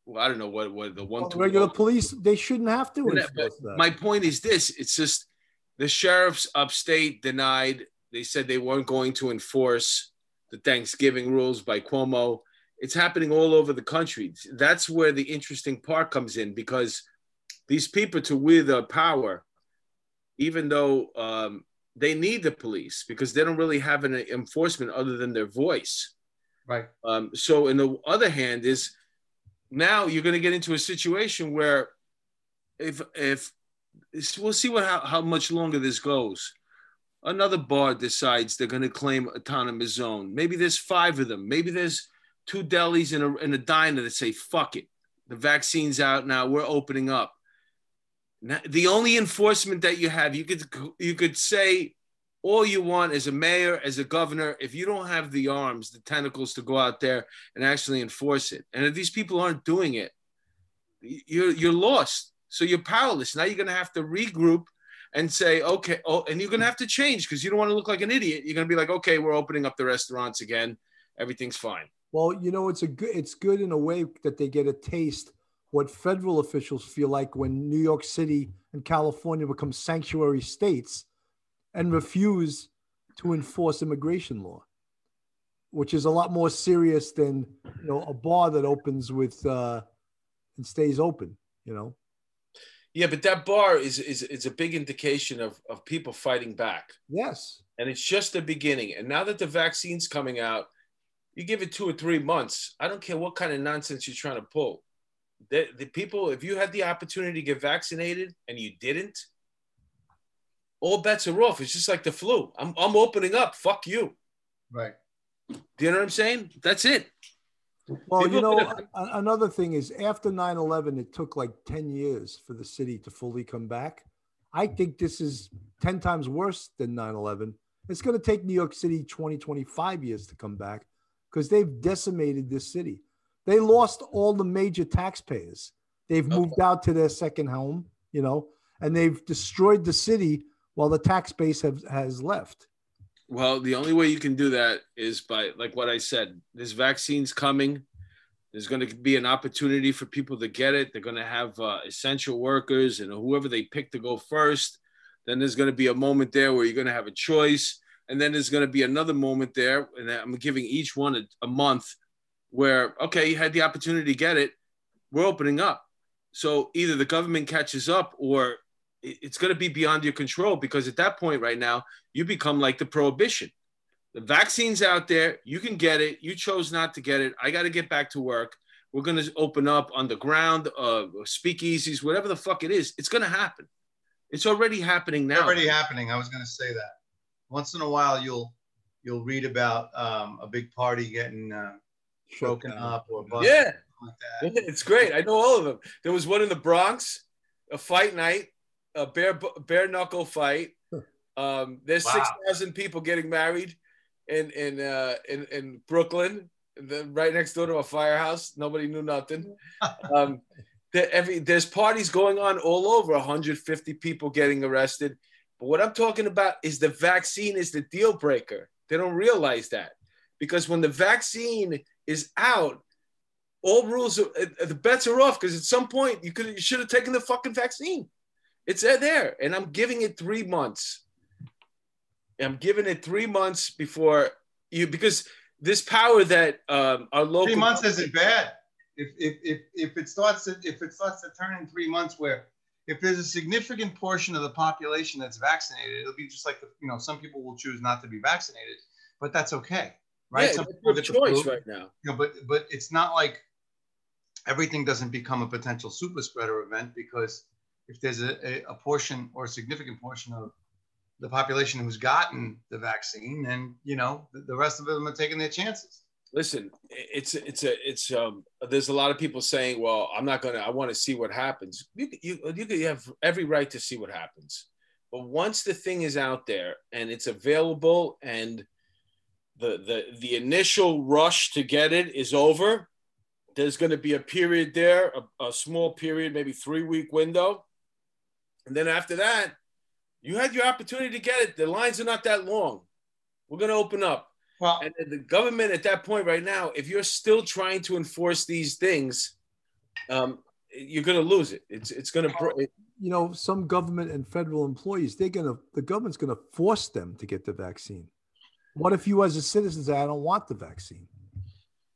well, I don't know what, what the one well, two, regular one, police, they shouldn't have to. That. My point is this. It's just the sheriffs upstate denied. They said they weren't going to enforce the Thanksgiving rules by Cuomo. It's happening all over the country. That's where the interesting part comes in, because these people to wield their power, even though um, they need the police because they don't really have an enforcement other than their voice. Right. Um, so on the other hand is now you're going to get into a situation where if, if we'll see what, how, how much longer this goes. Another bar decides they're going to claim autonomous zone. Maybe there's five of them. Maybe there's two delis and a, and a diner that say, fuck it. The vaccine's out now. We're opening up. Now, the only enforcement that you have, you could you could say all you want as a mayor, as a governor, if you don't have the arms, the tentacles to go out there and actually enforce it. And if these people aren't doing it, you're you're lost. So you're powerless. Now you're going to have to regroup and say, okay, oh, and you're going to have to change because you don't want to look like an idiot. You're going to be like, okay, we're opening up the restaurants again. Everything's fine. Well, you know, it's a good it's good in a way that they get a taste what federal officials feel like when New York City and California become sanctuary states and refuse to enforce immigration law, which is a lot more serious than, you know, a bar that opens with uh, and stays open, you know? Yeah, but that bar is, is, is a big indication of, of people fighting back. Yes. And it's just the beginning. And now that the vaccine's coming out, you give it two or three months. I don't care what kind of nonsense you're trying to pull. The, the people, if you had the opportunity to get vaccinated and you didn't, all bets are off. It's just like the flu. I'm, I'm opening up. Fuck you. Right. Do you know what I'm saying? That's it. Well, People you know, have... another thing is after nine eleven, it took like ten years for the city to fully come back. I think this is ten times worse than nine eleven. It's going to take New York City twenty, twenty-five years to come back because they've decimated this city. They lost all the major taxpayers. They've okay. moved out to their second home, you know, and they've destroyed the city while the tax base have, has left. Well, the only way you can do that is by, like what I said, this vaccine's coming. There's going to be an opportunity for people to get it. They're going to have uh, essential workers and whoever they pick to go first. Then there's going to be a moment there where you're going to have a choice. And then there's going to be another moment there, and I'm giving each one a, a month where, okay, you had the opportunity to get it. We're opening up. So either the government catches up or it's going to be beyond your control, because at that point right now, you become like the prohibition. The vaccine's out there. You can get it. You chose not to get it. I got to get back to work. We're going to open up on the ground, uh, speakeasies, whatever the fuck it is. It's going to happen. It's already happening now. It's already happening. I was going to say that. Once in a while, you'll you'll read about um, a big party getting uh, broken up or busted. Yeah, like that. It's great. I know all of them. There was one in the Bronx, a fight night. A bare bare knuckle fight. Um, there's wow. six thousand people getting married in in uh, in in Brooklyn, the, right next door to a firehouse. Nobody knew nothing. Um, there, every there's parties going on all over. one hundred fifty people getting arrested. But what I'm talking about is the vaccine is the deal breaker. They don't realize that, because when the vaccine is out, all rules are, the bets are off. Because at some point you could you should have taken the fucking vaccine. It's there, and I'm giving it three months. I'm giving it three months before you, because this power that um, our local three months isn't bad. If if if if it starts to, if it starts to turn in three months, where if there's a significant portion of the population that's vaccinated, it'll be just like the, you know, some people will choose not to be vaccinated, but that's okay, right? Yeah, some people get the choice right now. You know, but but it's not like everything doesn't become a potential super spreader event, because if there's a, a portion or a significant portion of the population who's gotten the vaccine, then, you know, the, the rest of them are taking their chances. Listen, it's, it's a, it's, um, there's a lot of people saying, well, I'm not going to, I want to see what happens. You, you, you have every right to see what happens. But once the thing is out there and it's available and the, the, the initial rush to get it is over, there's going to be a period there, a, a small period, maybe three week window. And then after that, you had your opportunity to get it. The lines are not that long. We're going to open up. Well, and the government at that point right now, if you're still trying to enforce these things, um, you're going to lose it. It's it's going to... Bro- you know, some government and federal employees, they're going to... The government's going to force them to get the vaccine. What if you as a citizen say, I don't want the vaccine?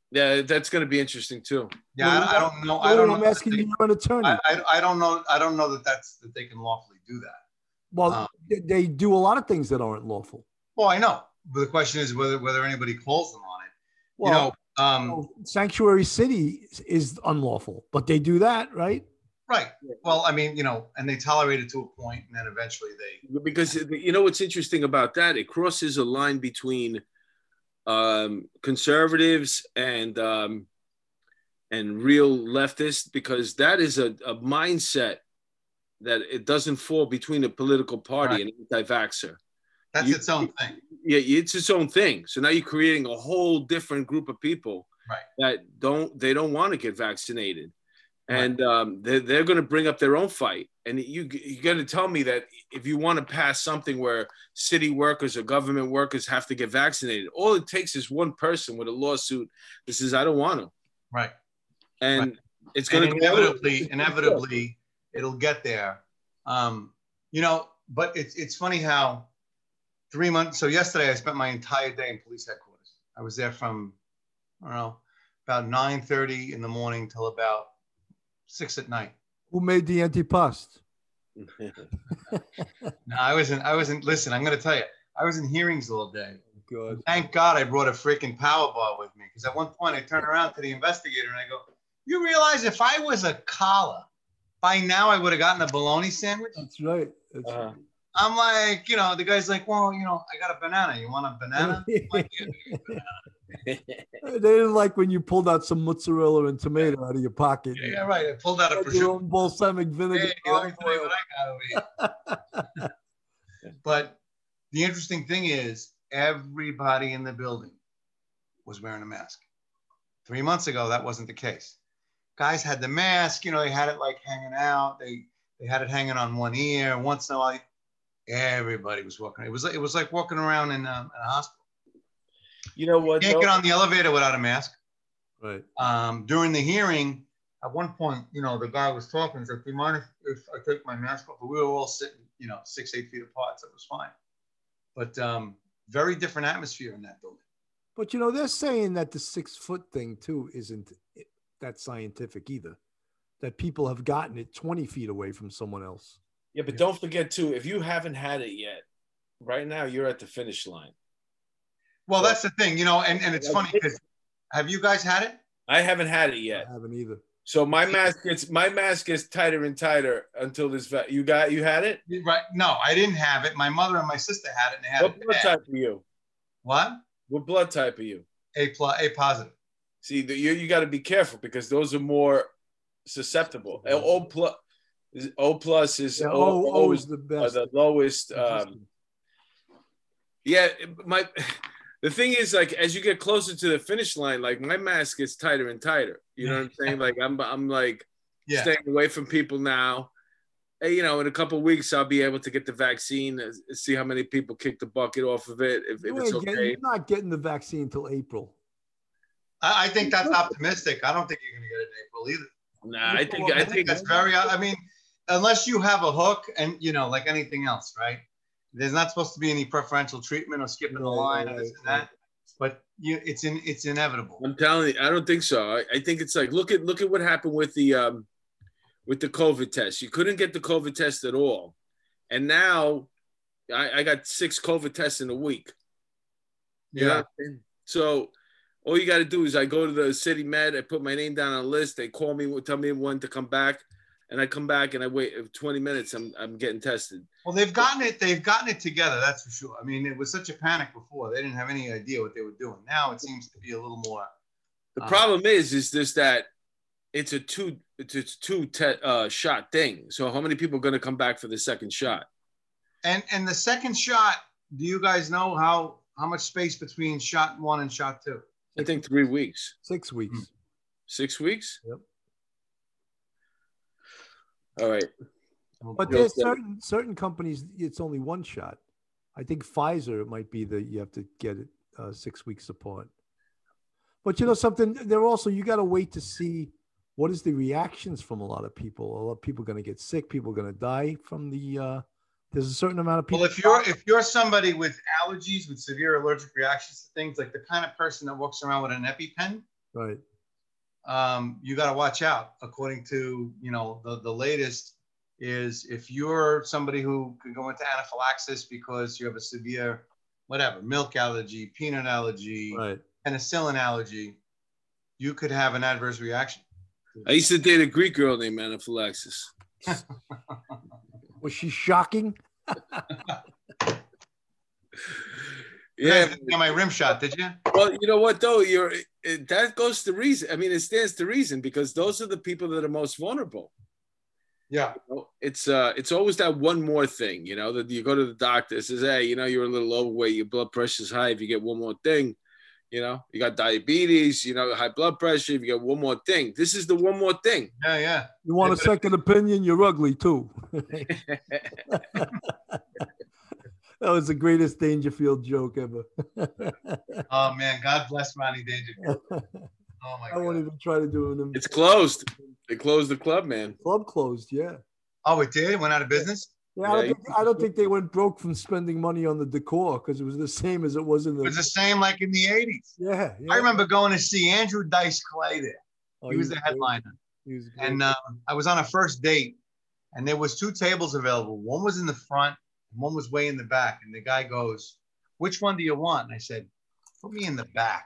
Yeah, that's going to be interesting too. Yeah, well, I, I don't know. I don't know. I'm asking you, an attorney. I, I, I don't know. I don't know that that's that they can lawfully do that. Well, um, they, they do a lot of things that aren't lawful. Well, I know, but the question is whether whether anybody calls them on it. Well, you know, um, you know, sanctuary city is unlawful, but they do that, right? Right. Well, I mean, you know, and they tolerate it to a point, and then eventually they. Because you know what's interesting about that, it crosses a line between Um, conservatives and um, and real leftists, because that is a, a mindset that it doesn't fall between a political party right. and anti-vaxxer. That's you, its own thing. Yeah, it's its own thing. So now you're creating a whole different group of people right. that don't they don't want to get vaccinated, right. and um, they're, they're going to bring up their own fight. And you you got to tell me that if you want to pass something where city workers or government workers have to get vaccinated, all it takes is one person with a lawsuit that says, I don't want to. Right. And right. it's going to inevitably, inevitably, it'll get there. Um, you know, but it's it's funny how three months. So yesterday I spent my entire day in police headquarters. I was there from, I don't know, about nine thirty in the morning till about six at night. Who made the antipasto? No, I wasn't. I wasn't. Listen, I'm going to tell you, I was in hearings all day. Good. Thank God I brought a freaking power bar with me, because at one point I turned around to the investigator and I go, "You realize if I was a collar, by now I would have gotten a bologna sandwich." That's right. That's uh, right. I'm like, you know, the guy's like, "Well, you know, I got a banana. You want a banana?" I'm like, yeah, I got a banana. They didn't like when you pulled out some mozzarella and tomato out of your pocket. Yeah, yeah, right. I pulled out a prosciutto, balsamic vinegar. Hey, let me tell you what I got over here. But the interesting thing is, everybody in the building was wearing a mask. Three months ago, that wasn't the case. Guys had the mask, you know, they had it like hanging out. They they had it hanging on one ear. Once in a while, everybody was walking. It was it was like walking around in um, a hospital. You know what? You can't get on the elevator without a mask. Right. Um, during the hearing, at one point, you know, the guy was talking. He's like, "Do you mind if I take my mask off?" But we were all sitting, you know, six, eight feet apart, so it was fine. But um, very different atmosphere in that building. But you know, they're saying that the six foot thing too isn't that scientific either. That people have gotten it twenty feet away from someone else. Yeah, but don't forget too, if you haven't had it yet, right now you're at the finish line. Well, that's the thing, you know, and, and it's funny because have you guys had it? I haven't had it yet. I haven't either. So my mask gets my mask gets tighter and tighter until this. You got you had it? Right? No, I didn't have it. My mother and my sister had it. And they had what blood bad. type are you? What? What blood type are you? A plus, A positive. See, the, you you got to be careful because those are more susceptible. Mm-hmm. O plus, O plus is yeah, o, o, o is the best, uh, the lowest. Um, yeah, my. The thing is, like, as you get closer to the finish line, like, my mask gets tighter and tighter. You know what I'm saying? Like, I'm, I'm like, yeah. staying away from people now. And, you know, in a couple of weeks, I'll be able to get the vaccine, see how many people kick the bucket off of it, if, if it's okay. Getting, you're not getting the vaccine until April. I, I think that's optimistic. I don't think you're going to get it in April either. Nah, I think, I think that's very, I mean, unless you have a hook and, you know, like anything else, right? There's not supposed to be any preferential treatment or skipping the line or this and that, but you, it's in, it's inevitable. I'm telling you, I don't think so. I, I think it's like look at look at what happened with the um, with the COVID test. You couldn't get the COVID test at all, and now I, I got six COVID tests in a week. You yeah. know? So all you got to do is I go to the city med, I put my name down on a list. They call me, tell me when to come back. And I come back and I wait twenty minutes. I'm I'm getting tested. Well, they've gotten it. They've gotten it together. That's for sure. I mean, it was such a panic before. They didn't have any idea what they were doing. Now it seems to be a little more. The um, problem is, is this that it's a two it's a two te- uh, shot thing. So how many people are going to come back for the second shot? And and the second shot. Do you guys know how how much space between shot one and shot two? I think three weeks. Six weeks. Mm-hmm. Six weeks. Yep. All right. But there's certain certain companies, it's only one shot. I think Pfizer, it might be that you have to get it uh, six weeks apart. But you know something, they're also, you got to wait to see what is the reactions from a lot of people. A lot of people are going to get sick. People are going to die from the, uh, there's a certain amount of people. Well, if you're, if you're somebody with allergies, with severe allergic reactions to things, like the kind of person that walks around with an EpiPen. Right. Um, you got to watch out. According to, you know, the, the latest is if you're somebody who could go into anaphylaxis because you have a severe, whatever, milk allergy, peanut allergy, right. penicillin allergy, you could have an adverse reaction. I used to date a Greek girl named Anaphylaxis. Was she shocking? Yeah, my rim shot, did you? Well, you know what though, you're it, that goes to reason. I mean, it stands to reason because those are the people that are most vulnerable. Yeah, you know, it's uh, it's always that one more thing, you know. That you go to the doctor, says, "Hey, you know, you're a little overweight. Your blood pressure's high. If you get one more thing, you know, you got diabetes. You know, high blood pressure. If you get one more thing, this is the one more thing." Yeah, yeah. You want a second opinion? You're ugly too. That was the greatest Dangerfield joke ever. Oh, man. God bless Ronnie Dangerfield. Oh, my God. I won't even try to do it. It's closed. They closed the club, man. Club closed, yeah. Oh, it did? It went out of business? Yeah, yeah, I, don't think, I don't think they went broke from spending money on the decor because it was the same as it was in the... It was the same like in the eighties. Yeah. yeah. I remember going to see Andrew Dice Clay there. Oh, he, he was, was the headliner. He was great. And um, I was on a first date, and there was two tables available. One was in the front. One was way in the back, and the guy goes, "Which one do you want?" And I said, "Put me in the back."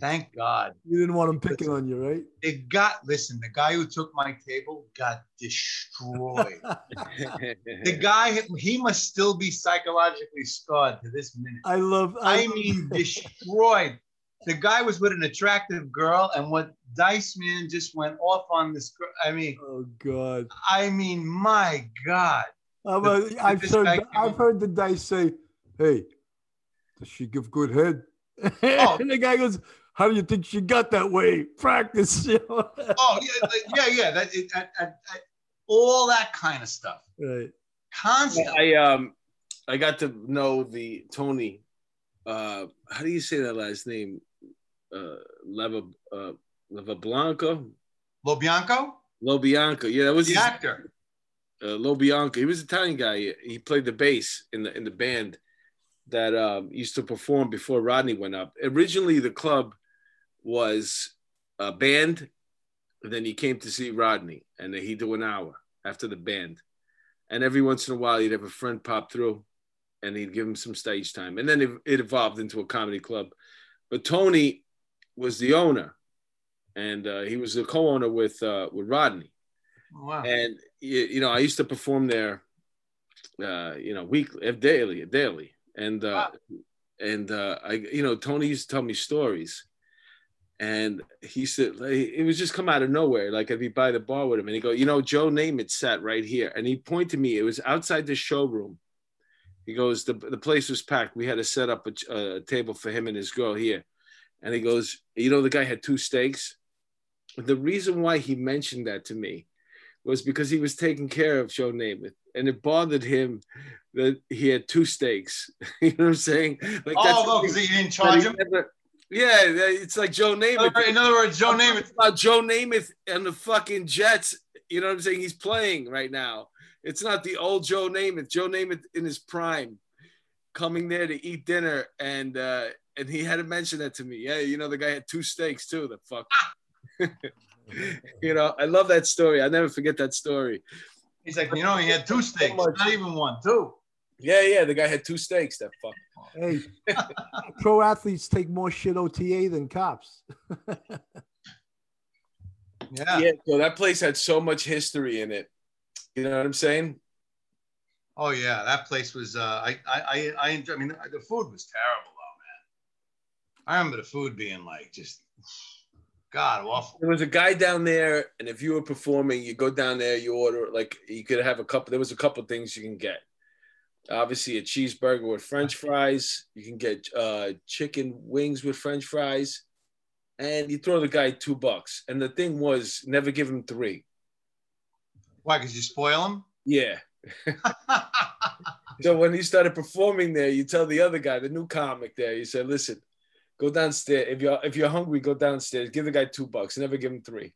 Thank God. You didn't want him picking listen, on you, right? It got, listen, the guy who took my table got destroyed. The guy, he must still be psychologically scarred to this minute. I love, I, I mean, destroyed. The guy was with an attractive girl, and what Dice Man just went off on this. I mean, oh God! I mean, my God! Uh, well, the, I've heard I've heard the Dice say, "Hey, does she give good head?" Oh. And the guy goes, "How do you think she got that way? Practice." oh yeah, yeah, yeah. That, it, I, I, I, all that kind of stuff. Right. Constant. I um, I got to know the Tony. Uh, how do you say that last name? Uh, Lava, uh, Lavabianco? Lobianco? Lobianco, yeah, that was the his, actor. Uh, Lobianco, he was an Italian guy. He played the bass in the in the band that um, used to perform before Rodney went up. Originally, the club was a band, and then he came to see Rodney, and then he'd do an hour after the band. And every once in a while, he'd have a friend pop through, and he'd give him some stage time. And then it, it evolved into a comedy club. But Tony was the owner, and uh, he was the co-owner with uh, with Rodney. Wow. And, you, you know, I used to perform there, uh, you know, weekly, daily, daily. And, uh, wow. and uh, I, you know, Tony used to tell me stories. And he said, like, it was just come out of nowhere. Like, I'd be by the bar with him, and he'd go, you know, Joe Namath sat right here. And he pointed me. It was outside the showroom. He goes, the, the place was packed. We had to set up a, a table for him and his girl here. And he goes, you know, the guy had two steaks. The reason why he mentioned that to me was because he was taking care of Joe Namath. And it bothered him that he had two steaks. You know what I'm saying? Like, oh, because no, he didn't charge he him? Never, yeah, it's like Joe Namath. In other words, Joe Namath. It's about Joe Namath and the fucking Jets. You know what I'm saying? He's playing right now. It's not the old Joe Namath. Joe Namath in his prime, coming there to eat dinner, and uh, and he had to mention that to me. Yeah, you know, the guy had two steaks too. The fuck, you know. I love that story. I never forget that story. He's like, you know, he had two steaks, not even one, two. Yeah, yeah, the guy had two steaks. That fuck. Hey, pro athletes take more shit O T A than cops. Yeah. Yeah. So that place had so much history in it. You know what I'm saying? Oh yeah, that place was. Uh, I I I enjoy. I mean, the food was terrible, though, man. I remember the food being like just God awful. There was a guy down there, and if you were performing, you go down there, you order like you could have a couple. There was a couple things you can get. Obviously, a cheeseburger with French fries. You can get uh, chicken wings with French fries, and you throw the guy two bucks. And the thing was, never give him three. Why? Because you spoil them? Yeah. So when he started performing there, you tell the other guy, the new comic there, you said, listen, go downstairs. If you're if you're hungry, go downstairs. Give the guy two bucks. Never give him three.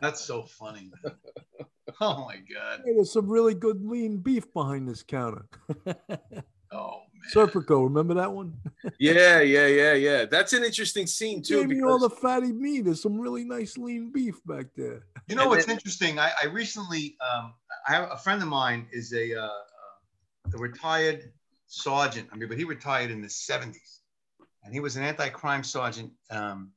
That's so funny. Oh, my God. Hey, there's some really good lean beef behind this counter. Oh, man. Serpico, remember that one? Yeah, yeah, yeah, yeah. That's an interesting scene, too. Give me because... all the fatty meat. There's some really nice lean beef back there. You know, and what's then, interesting, I, I recently, um, I have a friend of mine is a, uh, a retired sergeant. I mean, but he retired in the seventies. And he was an anti-crime sergeant um,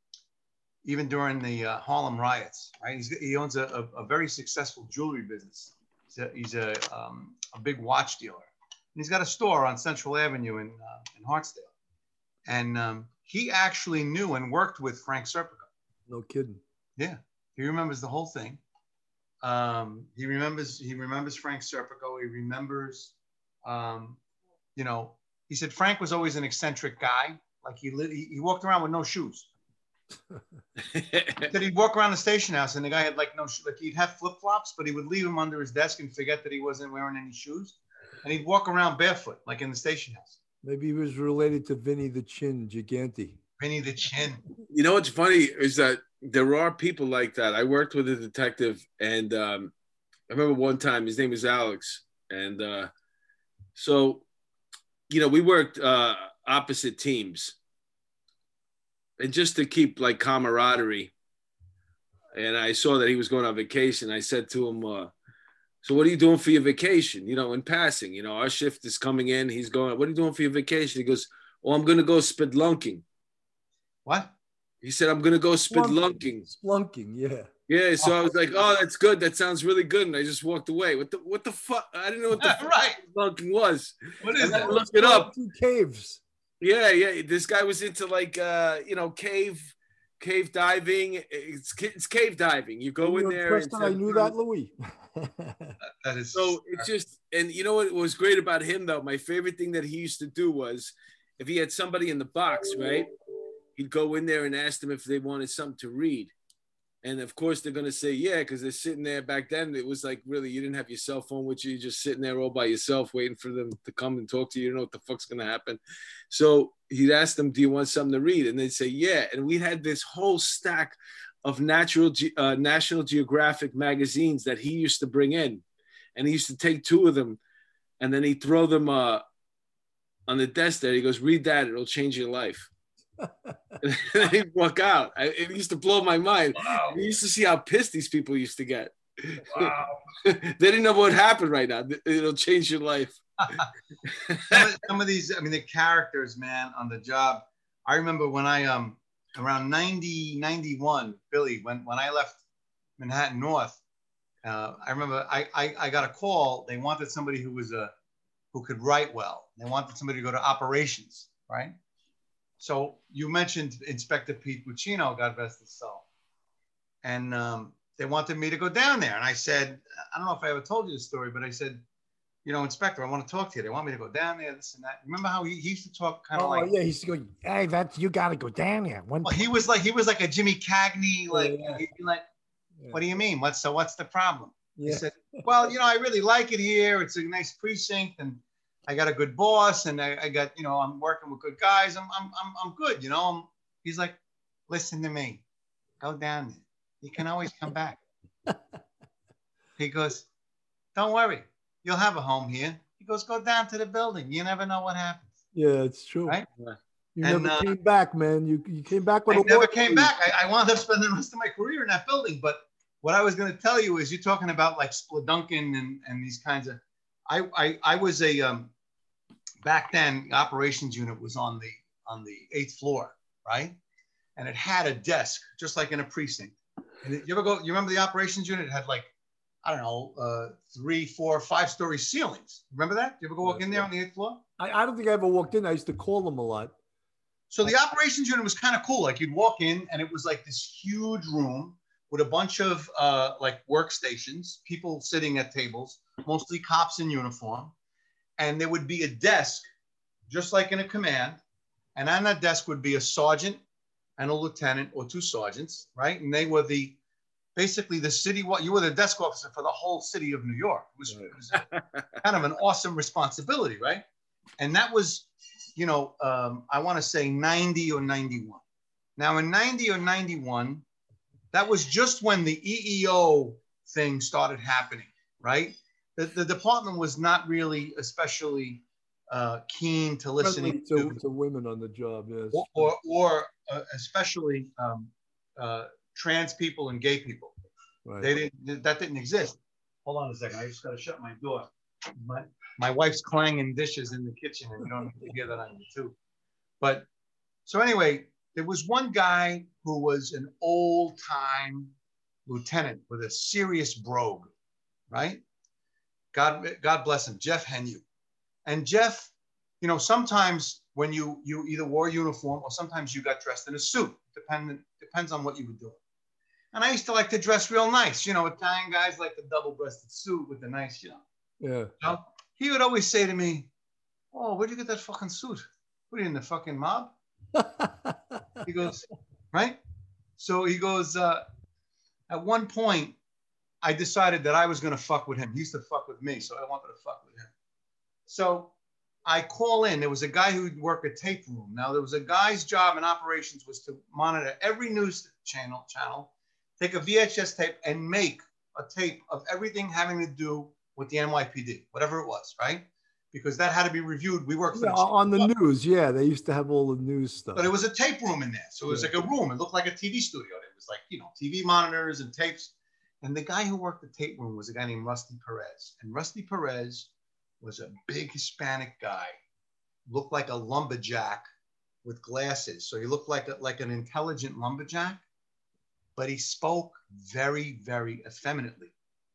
even during the uh, Harlem riots, right? He's, he owns a, a, a very successful jewelry business. He's a, he's a, um, a big watch dealer. And he's got a store on Central Avenue in, uh, in Hartsdale. And um, he actually knew and worked with Frank Serpico. No kidding. Yeah. He remembers the whole thing. Um, he remembers. He remembers Frank Serpico. He remembers. Um, you know, he said Frank was always an eccentric guy. Like he lit, he, he walked around with no shoes. That he'd walk around the station house, and the guy had like no shoes. Like he'd have flip flops, but he would leave them under his desk and forget that he wasn't wearing any shoes. And he'd walk around barefoot, like in the station house. Maybe he was related to Vinny the Chin Gigante. Vinny the Chin. You know what's funny is that there are people like that. I worked with a detective, and um, I remember one time his name was Alex, and uh, so you know we worked uh, opposite teams, and just to keep like camaraderie. And I saw that he was going on vacation. I said to him, uh, "So what are you doing for your vacation?" You know, in passing, you know, our shift is coming in. He's going, "What are you doing for your vacation?" He goes, "Oh, I'm going to go spelunking." What? He said, "I'm gonna go spelunking." Spelunking, yeah. Yeah. So I was like, "Oh, that's good. That sounds really good." And I just walked away. What the? What the fuck? I didn't know what the fuck right. spelunking was. What is and that? I looked it up. Two caves. Yeah, yeah. This guy was into like, uh, you know, cave cave diving. It's, it's cave diving. You go in there. First time I knew that, Louis. That is so. It's just, and you know what was great about him though? My favorite thing that he used to do was, if he had somebody in the box, right, he'd go in there and ask them if they wanted something to read. And of course they're going to say, yeah, because they're sitting there. Back then, it was like, really, you didn't have your cell phone with you. You're just sitting there all by yourself waiting for them to come and talk to you. You don't know what the fuck's going to happen. So he'd ask them, do you want something to read? And they'd say, yeah. And we had this whole stack of natural Ge- uh, National Geographic magazines that he used to bring in. And he used to take two of them and then he'd throw them uh, on the desk there. He goes, read that. It'll change your life. And then he'd walk out. I, it used to blow my mind. Wow. We used to see how pissed these people used to get. Wow. They didn't know what happened right now. It'll change your life. some, of, some of these, I mean, the characters, man, on the job. I remember when I, um, around ninety, ninety-one, Billy, when, when I left Manhattan North, uh, I remember I, I, I got a call. They wanted somebody who was a, who could write well. They wanted somebody to go to operations, right? So you mentioned Inspector Pete Buccino, God rest his soul. And um, they wanted me to go down there. And I said, I don't know if I ever told you this story, but I said, you know, Inspector, I want to talk to you. They want me to go down there, this and that. Remember how he, he used to talk kind of oh, like. Oh, yeah, he used to go, hey, that's, you got to go down there. One well, he was like, he was like a Jimmy Cagney, like, oh, yeah. He'd be like, what do you mean? What's, so what's the problem? Yeah. He said, well, you know, I really like it here. It's a nice precinct. And I got a good boss, and I, I got, you know, I'm working with good guys. I'm, I'm, I'm, I'm good, you know. I'm, he's like, listen to me, go down there. You can always come back. He goes, don't worry, you'll have a home here. He goes, go down to the building. You never know what happens. Yeah, it's true. Right? Yeah. You and, never uh, came back, man. You, you came back with I a never came back. I, I wound up spending the rest of my career in that building. But what I was going to tell you is, you're talking about like Splodunkin and and these kinds of. I I, I was a um. Back then, the operations unit was on the on the eighth floor, right? And it had a desk, just like in a precinct. And it, you ever go? You remember the operations unit? It had like, I don't know, uh, three, four, five-story ceilings. Remember that? You ever go walk in there on the eighth floor? I, I don't think I ever walked in. I used to call them a lot. So the operations unit was kind of cool. Like you'd walk in, and it was like this huge room with a bunch of uh, like workstations, people sitting at tables, mostly cops in uniform. And there would be a desk, just like in a command. And on that desk would be a sergeant and a lieutenant or two sergeants, right? And they were the, basically the city, you were the desk officer for the whole city of New York. It was, it was kind of an awesome responsibility, right? And that was, you know, um, I wanna say ninety or ninety-one. Now in ninety or ninety-one, that was just when the E E O thing started happening, right? The, the department was not really especially uh, keen to listening to, to women on the job, yes, or or, or uh, especially um, uh, trans people and gay people. Right. They didn't. That didn't exist. Hold on a second. I just got to shut my door. My my wife's clanging dishes in the kitchen, and you don't need to hear that on YouTube. But so anyway, there was one guy who was an old-time lieutenant with a serious brogue, right? God, God bless him, Jeff Henyu. And Jeff, you know, sometimes when you, you either wore a uniform or sometimes you got dressed in a suit, dependent, depends on what you were doing. And I used to like to dress real nice. You know, Italian guys like the double-breasted suit with the nice, you know. Yeah. You know? He would always say to me, oh, where'd you get that fucking suit? What are you, in the fucking mob? He goes, right? So he goes, uh, at one point, I decided that I was going to fuck with him. He used to fuck with me, so I wanted to fuck with him. So I call in. There was a guy who'd work a tape room. Now, there was a guy's job in operations was to monitor every news channel, channel, take a V H S tape, and make a tape of everything having to do with the N Y P D, whatever it was, right? Because that had to be reviewed. We worked yeah, on the club. News. Yeah, they used to have all the news stuff. But it was a tape room in there. So it was yeah. like a room. It looked like a T V studio. It was like, you know, T V monitors and tapes. And the guy who worked the tape room was a guy named Rusty Perez. And Rusty Perez was a big Hispanic guy, looked like a lumberjack with glasses. So he looked like, a, like an intelligent lumberjack, but he spoke very, very effeminately.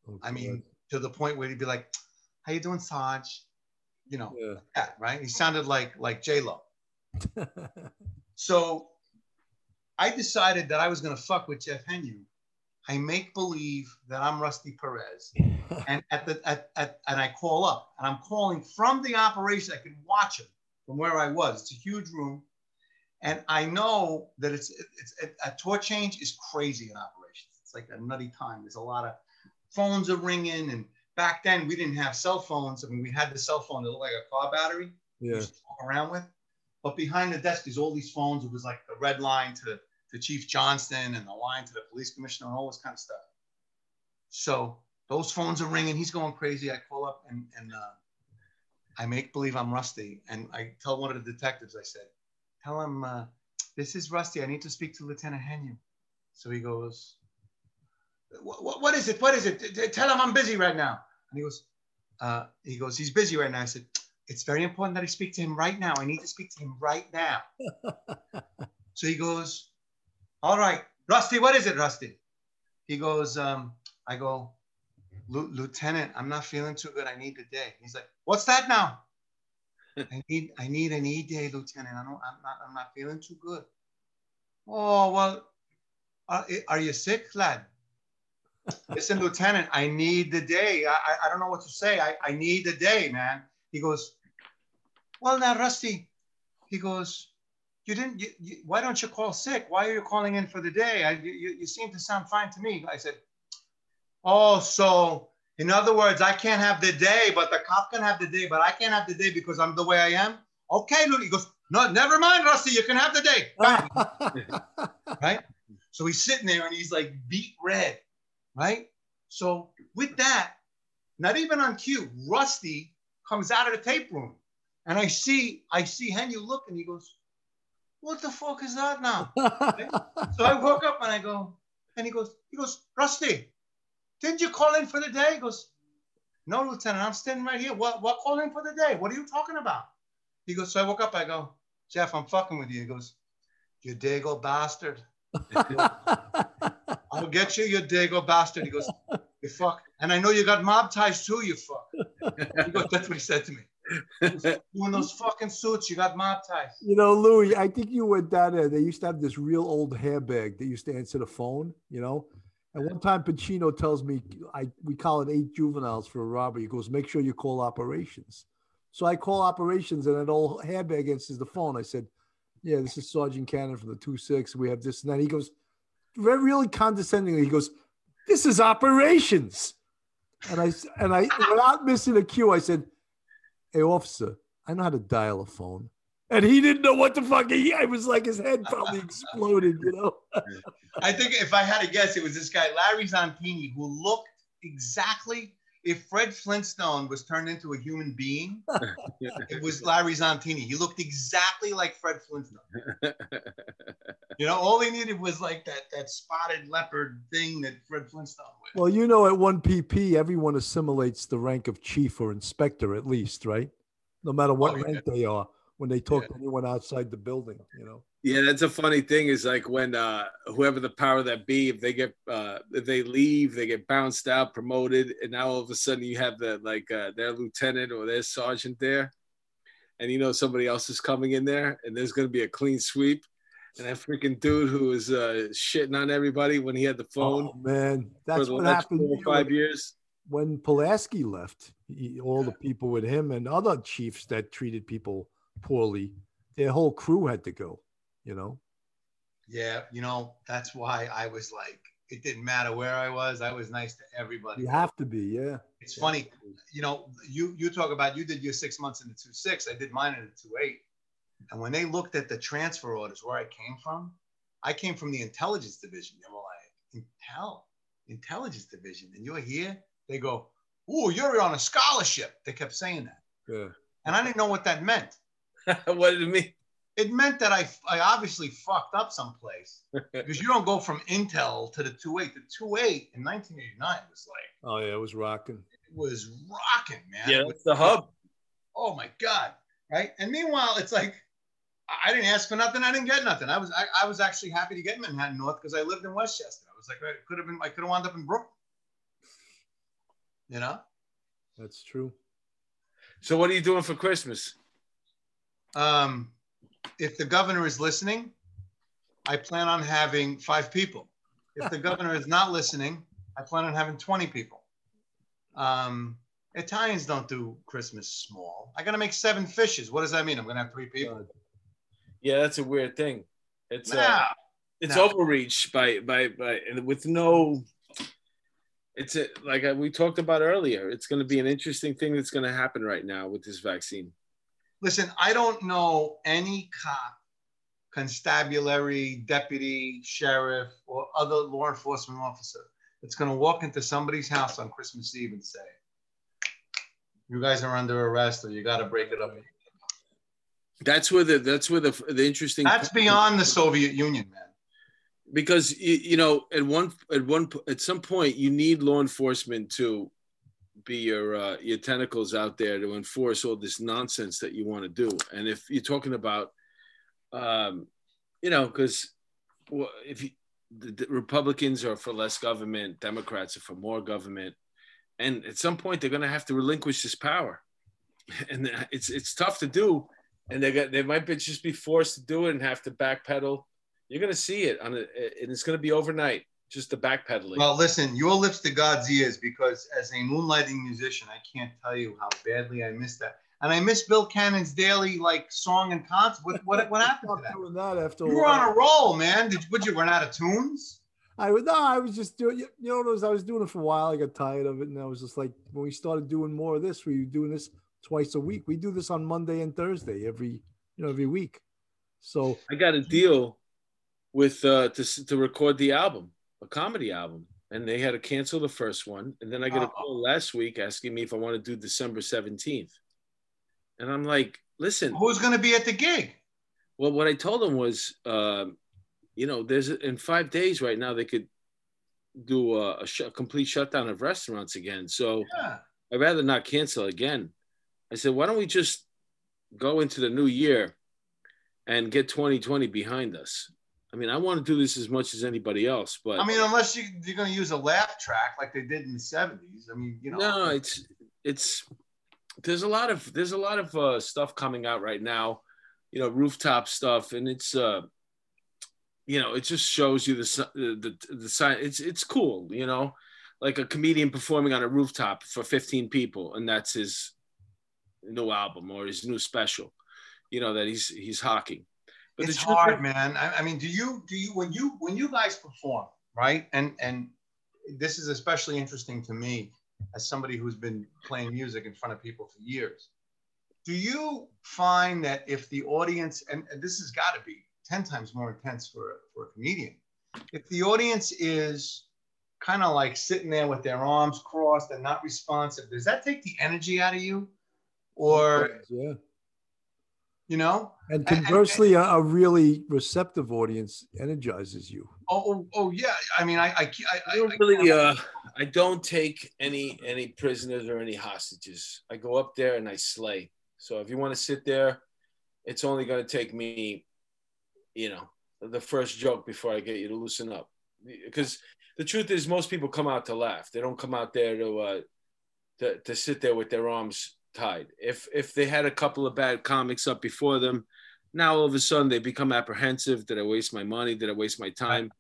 Okay. I mean, to the point where he'd be like, how you doing, Sarge? You know, yeah. Like that, right? He sounded like, like J.Lo. So I decided that I was going to fuck with Jeff Henyu. I make believe that I'm Rusty Perez, and at the at, at and I call up, and I'm calling from the operation. I can watch him from where I was. It's a huge room, and I know that it's it's a, a tour change is crazy in operations. It's like a nutty time. There's a lot of phones are ringing, and back then we didn't have cell phones. I mean, we had the cell phone that looked like a car battery. Yeah. We used to walk around with, but behind the desk there's all these phones. It was like the red line to to Chief Johnston and the line to the police commissioner and all this kind of stuff. So those phones are ringing. He's going crazy. I call up and, and uh, I make believe I'm Rusty. And I tell one of the detectives, I said, tell him, uh, this is Rusty. I need to speak to Lieutenant Henyu. So he goes, what, what is it? What is it? Tell him I'm busy right now. And he goes, uh, he goes, he's busy right now. I said, it's very important that I speak to him right now. I need to speak to him right now. So he goes, all right, Rusty, what is it, Rusty? He goes, um, I go, Lieutenant, I'm not feeling too good. I need a day. He's like, what's that now? I need, I need an E day, Lieutenant. I don't, I'm not, I'm not feeling too good. Oh, well, are, are you sick, lad? Listen, Lieutenant, I need the day. I, I, I don't know what to say. I, I need the day, man. He goes, well, now, Rusty, he goes, You didn't, you, you, why don't you call sick? Why are you calling in for the day? I, you, you seem to sound fine to me. I said, oh, so in other words, I can't have the day, but the cop can have the day, but I can't have the day because I'm the way I am. Okay, Lou. He goes, no, never mind, Rusty, you can have the day. Right? So he's sitting there and he's like beat red, right? So with that, not even on cue, Rusty comes out of the tape room. And I see, I see Henyu look and he goes, what the fuck is that now? Right? So I woke up and I go, and he goes, he goes, Rusty, didn't you call in for the day? He goes, no, Lieutenant, I'm standing right here. What, what call in for the day? What are you talking about? He goes, so I woke up, I go, Jeff, I'm fucking with you. He goes, you dago bastard. Goes, I'll get you, you dago bastard. He goes, you fuck. And I know you got mob ties too, you fuck. He goes, that's what he said to me. Doing those fucking suits, you got mob ties. You know, Louis, I think you went down there. They used to have this real old hairbag that used to answer the phone, you know. And one time Pacino tells me, I we call it eight juveniles for a robbery. He goes, make sure you call operations. So I call operations and an old hairbag answers the phone. I said, yeah, this is Sergeant Cannon from the two six. We have this and that. He goes, very really condescendingly, he goes, this is operations. And I and I without missing a cue, I said, hey, officer, I know how to dial a phone. And he didn't know what the fuck he, I was like, his head probably exploded, you know? I think if I had to guess, it was this guy, Larry Zampini, who looked exactly, if Fred Flintstone was turned into a human being, it was Larry Zampini. He looked exactly like Fred Flintstone. You know, all he needed was like that, that spotted leopard thing that Fred Flintstone was. Well, you know, at one P P, everyone assimilates the rank of chief or inspector at least, right? No matter what oh, yeah. rank they are when they talk yeah. to anyone outside the building, you know? Yeah, that's a funny thing is like when uh, whoever the power that be, if they get, uh, if they leave, they get bounced out, promoted. And now all of a sudden you have the, like uh, their lieutenant or their sergeant there. And you know, somebody else is coming in there and there's going to be a clean sweep. And that freaking dude who was uh, shitting on everybody when he had the phone. Oh, man. That's what happened four or five years. When Pulaski left, he, all yeah. the people with him and other chiefs that treated people poorly, their whole crew had to go. You know? Yeah, you know, that's why I was like, it didn't matter where I was. I was nice to everybody. You have to be, yeah. It's yeah. funny. You know, you you talk about, you did your six months in the two six. I did mine in the two eight. And when they looked at the transfer orders where I came from, I came from the intelligence division. They were like, Intel, intelligence division. And you're here? They go, oh, you're on a scholarship. They kept saying that. Yeah. And I didn't know what that meant. What did it mean? It meant that I, I obviously fucked up someplace because you don't go from Intel to the two eight. The two eight in nineteen eighty-nine was like, oh yeah, it was rocking. It was rocking, man. Yeah, it's the hub. Oh my god, right? And meanwhile, it's like I didn't ask for nothing. I didn't get nothing. I was I, I was actually happy to get Manhattan North because I lived in Westchester. I was like, I could have been I could have wound up in Brooklyn. You know, that's true. So what are you doing for Christmas? Um. if the governor is listening, I plan on having five people. If the governor is not listening, I plan on having twenty people. Um, Italians don't do Christmas small. I got to make seven fishes. What does that mean? I'm going to have three people. Yeah, that's a weird thing. It's nah, uh, it's nah. overreach by by by with no. It's a, like we talked about earlier. It's going to be an interesting thing that's going to happen right now with this vaccine. Listen, I don't know any cop, constabulary, deputy, sheriff, or other law enforcement officer that's going to walk into somebody's house on Christmas Eve and say, "You guys are under arrest," or "You got to break it up." That's where the that's where the the interesting. That's beyond the Soviet Union, man. Because you, you know, at one at one at some point, you need law enforcement to be your uh, your tentacles out there to enforce all this nonsense that you want to do. And if you're talking about, um, you know, because well, if you, the, the Republicans are for less government, Democrats are for more government, and at some point they're going to have to relinquish this power, and it's it's tough to do. And they got they might be just be forced to do it and have to backpedal. You're going to see it, on a, and it's going to be overnight, just the backpedaling. Well, listen, your lips to God's ears, because as a moonlighting musician, I can't tell you how badly I miss that. And I miss Bill Cannon's daily like song and concert. What what, what happened to that? Doing that after you were on a roll, man. Did would you run out of tunes? I would no, I was just doing. You know, was, I was doing it for a while. I got tired of it, and I was just like, when we started doing more of this, we were doing this twice a week. We do this on Monday and Thursday every, you know, every week. So I got a deal with uh, to to record the album, a comedy album, and they had to cancel the first one, and then I got a call last week asking me if I want to do December seventeenth, and I'm like, listen, who's going to be at the gig? Well, what I told them was, uh, you know, there's in five days right now they could do a, a, sh a complete shutdown of restaurants again, so yeah. I'd rather not cancel again. I said, why don't we just go into the new year and get twenty twenty behind us? I mean, I want to do this as much as anybody else, but I mean, unless you, you're going to use a laugh track like they did in the seventies, I mean, you know. No, it's it's there's a lot of there's a lot of uh, stuff coming out right now, you know, rooftop stuff, and it's uh, you know, it just shows you the the the, the sign. It's it's cool, you know, like a comedian performing on a rooftop for fifteen people, and that's his new album or his new special, you know, that he's he's hawking. But it's hard, man. I, I mean, do you do you when you when you guys perform, right? And and this is especially interesting to me as somebody who's been playing music in front of people for years. Do you find that if the audience, and, and this has got to be ten times more intense for for a comedian, if the audience is kind of like sitting there with their arms crossed and not responsive, does that take the energy out of you? Or, yeah, you know, and conversely, and, and, a, a really receptive audience energizes you. Oh, oh, oh yeah. I mean, I, I, I, I don't really, I, uh, I don't take any, any prisoners or any hostages. I go up there and I slay. So if you want to sit there, it's only going to take me, you know, the first joke before I get you to loosen up. Because the truth is, most people come out to laugh. They don't come out there to, uh, to, to sit there with their arms tied. If if they had a couple of bad comics up before them, now all of a sudden they become apprehensive. Did I waste my money? Did I waste my time?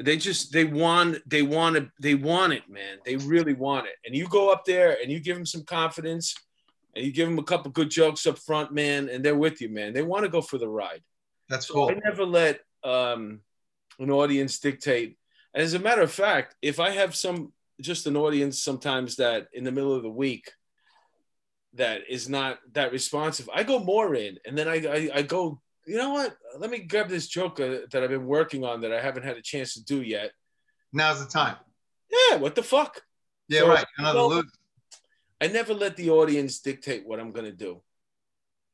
They just they want they want it they want it, man. They really want it. And you go up there and you give them some confidence, and you give them a couple good jokes up front, man, and they're with you, man. They want to go for the ride. That's cool. I never let um, an audience dictate. As a matter of fact, if I have some just an audience sometimes that in the middle of the week that is not that responsive, I go more in, and then I, I, I go, you know what? Let me grab this joke uh, that I've been working on that I haven't had a chance to do yet. Now's the time. Yeah, what the fuck? Yeah, so, right, another you know, loser. I never let the audience dictate what I'm gonna do.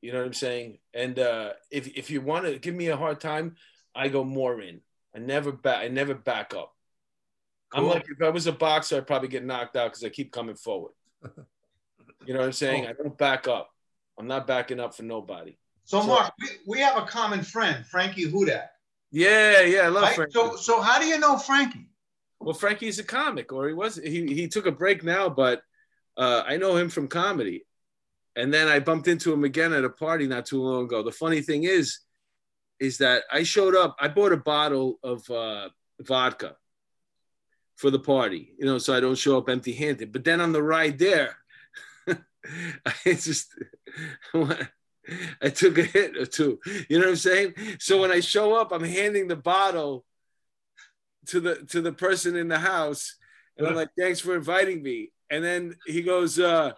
You know what I'm saying? And uh, if, if you wanna give me a hard time, I go more in. I never back, I never back up. Cool. I'm like, if I was a boxer, I'd probably get knocked out because I keep coming forward. You know what I'm saying? I don't back up. I'm not backing up for nobody. So, so Mark, we, we have a common friend, Frankie Hudak. Yeah, yeah, I love right? Frankie. So, so how do you know Frankie? Well, Frankie's a comic, or he was. He, he took a break now, but uh, I know him from comedy. And then I bumped into him again at a party not too long ago. The funny thing is, is that I showed up, I bought a bottle of uh, vodka for the party, you know, so I don't show up empty handed. But then on the ride there, I just, I took a hit or two, you know what I'm saying? So when I show up, I'm handing the bottle to the, to the person in the house. And I'm like, thanks for inviting me. And then he goes, uh,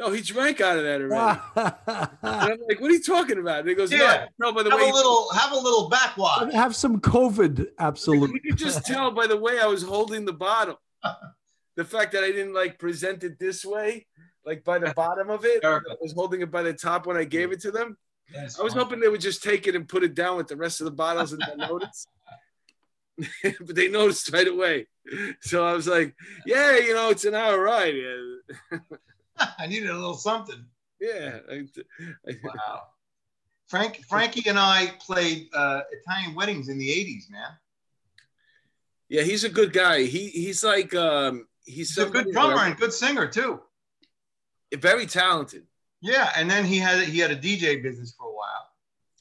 oh, he drank out of that already. And I'm like, what are you talking about? And he goes, yeah, no, no, by the have way. A little, have a little backwash. Have some COVID, absolutely. Like, you could just tell by the way I was holding the bottle. The fact that I didn't like present it this way, like by the bottom of it. I was holding it by the top when I gave it to them. That's I was funny. Hoping they would just take it and put it down with the rest of the bottles and not notice. But they noticed right away. So I was like, yeah, you know, it's an hour ride. Yeah. I needed a little something. Yeah. Wow. Frank, Frankie and I played uh, Italian weddings in the eighties, man. Yeah, he's a good guy. He He's like, um, he's, he's a good drummer where, and good singer too. Very talented. Yeah, and then he had he had a D J business for a while.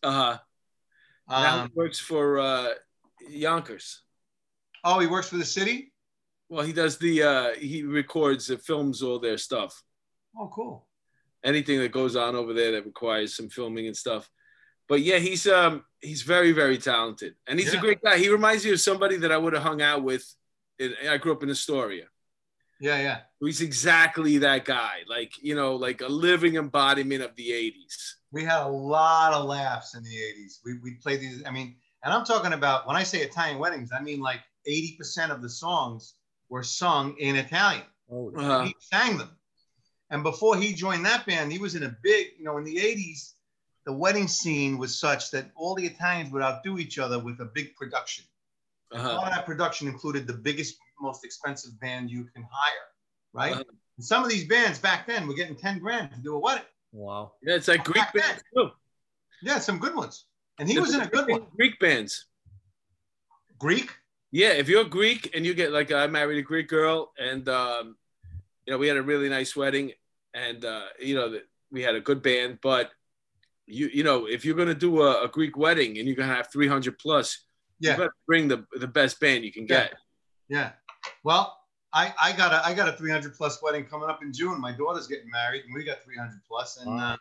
Uh-huh. Now um, he works for uh, Yonkers. Oh, he works for the city? Well, he does the, uh, he records and films all their stuff. Oh, cool. Anything that goes on over there that requires some filming and stuff. But yeah, he's um he's very, very talented. And he's yeah. a great guy. He reminds me of somebody that I would have hung out with. In, I grew up in Astoria. Yeah, yeah. He's exactly that guy. Like, you know, like a living embodiment of the eighties. We had a lot of laughs in the eighties. We, we played these, I mean, and I'm talking about, when I say Italian weddings, I mean like eighty percent of the songs were sung in Italian. Oh, uh-huh. He sang them. And before he joined that band, he was in a big, you know, in the eighties, the wedding scene was such that all the Italians would outdo each other with a big production. Uh-huh. And all that production included the biggest, most expensive band you can hire, right? Uh-huh. And some of these bands back then were getting ten grand to do a wedding. Wow. Yeah, it's like Greek bands too. Yeah, some good ones. And he the, was in a good one. Greek bands. Greek? Yeah, if you're Greek and you get like, I married a Greek girl, and um, you know, we had a really nice wedding, and uh, you know, the, we had a good band. But you, you know, if you're gonna do a, a Greek wedding and you're gonna have three hundred plus, yeah, you gotta bring the the best band you can yeah. get. Yeah. Well, I I got a I got a three hundred plus wedding coming up in June. My daughter's getting married, and we got three hundred plus, and wow. uh,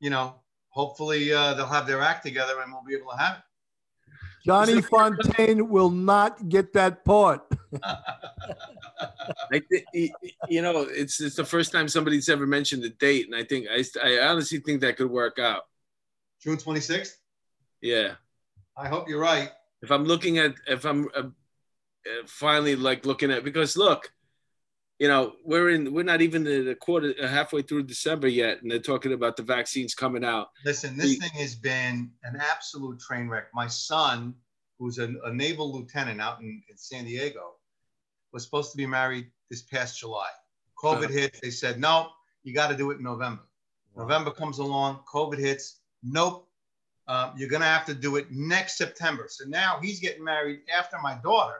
you know, hopefully uh, they'll have their act together, and we'll be able to have it. Johnny Fontaine will not get that part. I th you know, it's, it's the first time somebody's ever mentioned a date, and I think I, I honestly think that could work out. June twenty-sixth. Yeah. I hope you're right. If I'm looking at, if I'm uh, finally like looking at, because look, you know, we're in, we're not even the quarter, halfway through December yet, and they're talking about the vaccines coming out. Listen, this thing has been an absolute train wreck. My son, who's a, a naval lieutenant out in, in San Diego, was supposed to be married this past July. COVID uh-huh. hits. They said, no, you got to do it in November. Wow. November comes along, COVID hits. Nope. Uh, you're going to have to do it next September. So now he's getting married after my daughter,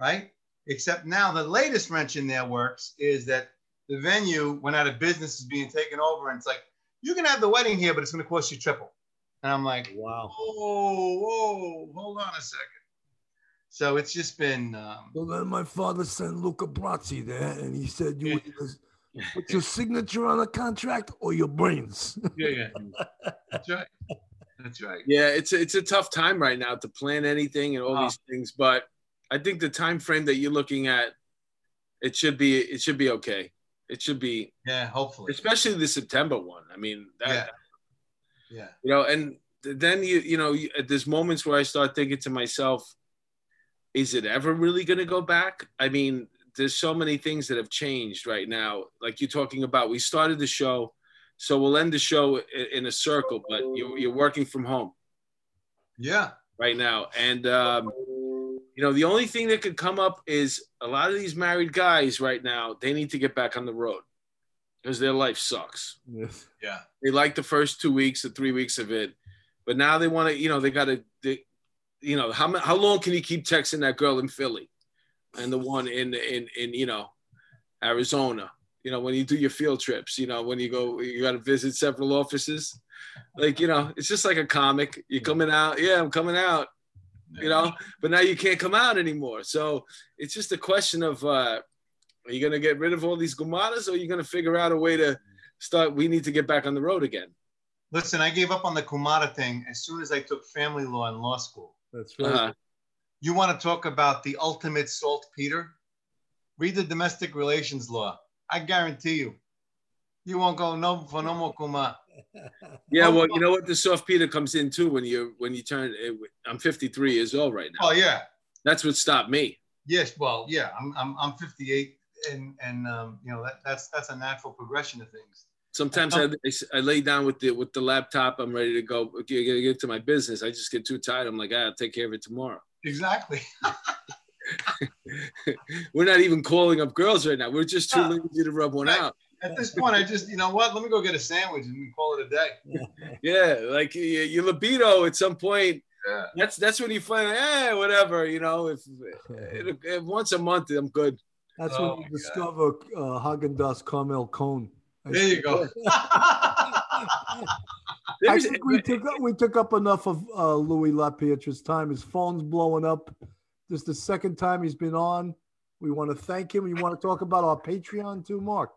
right? Except now the latest wrench in their works is that the venue went out of business, is being taken over. And it's like, you can have the wedding here, but it's going to cost you triple. And I'm like, wow, whoa, whoa, hold on a second. So it's just been. Um, well, then my father sent Luca Brazzi there, and he said, you yeah. put your signature on a contract or your brains. Yeah, yeah. That's right. That's right. Yeah, it's a, it's a tough time right now to plan anything and all oh. these things, but. I think the time frame that you're looking at, it should be it should be okay. It should be yeah, hopefully, especially the September one. I mean, that, yeah, yeah, you know. And then you you know, you, there's moments where I start thinking to myself, is it ever really going to go back? I mean, there's so many things that have changed right now. Like you're talking about, we started the show, so we'll end the show in, in a circle. But you're, you're working from home, yeah, right now, and. Um, You know, the only thing that could come up is a lot of these married guys right now, they need to get back on the road because their life sucks. Yes. Yeah. They like the first two weeks or three weeks of it. But now they want to, you know, they got to, you know, how how long can you keep texting that girl in Philly and the one in, in, in you know, Arizona you know, when you do your field trips, you know, when you go, you got to visit several offices. Like, you know, it's just like a comic. You're coming out. Yeah, I'm coming out, you know, but now you can't come out anymore. So it's just a question of, uh, are you going to get rid of all these gumadas, or are you going to figure out a way to start? We need to get back on the road again. Listen, I gave up on the kumara thing as soon as I took family law in law school. That's right. Uh-huh. You want to talk about the ultimate saltpeter? Read the domestic relations law. I guarantee you, you won't go no for no more kumara. Yeah, well, you know what? The saltpeter comes in too when you when you turn. I'm fifty-three years old right now. Oh yeah, that's what stopped me. Yes, well, yeah, I'm I'm I'm fifty-eight, and and um, you know that that's that's a natural progression of things. Sometimes I, I lay down with the with the laptop. I'm ready to go get, get to my business. I just get too tired. I'm like, ah, I'll take care of it tomorrow. Exactly. We're not even calling up girls right now. We're just too lazy to rub one right. out. At this point, I just, you know what? Let me go get a sandwich and call it a day. Yeah, like your libido at some point. Yeah. That's that's when you find, eh, whatever. You know, if, if, if once a month, I'm good. That's oh when you discover uh, Haagen-Dazs Caramel Cone. There you go. I think we took up, we took up enough of uh, Louis LaPietra's time. His phone's blowing up. This is the second time he's been on. We want to thank him. We want to talk about our Patreon too, Mark.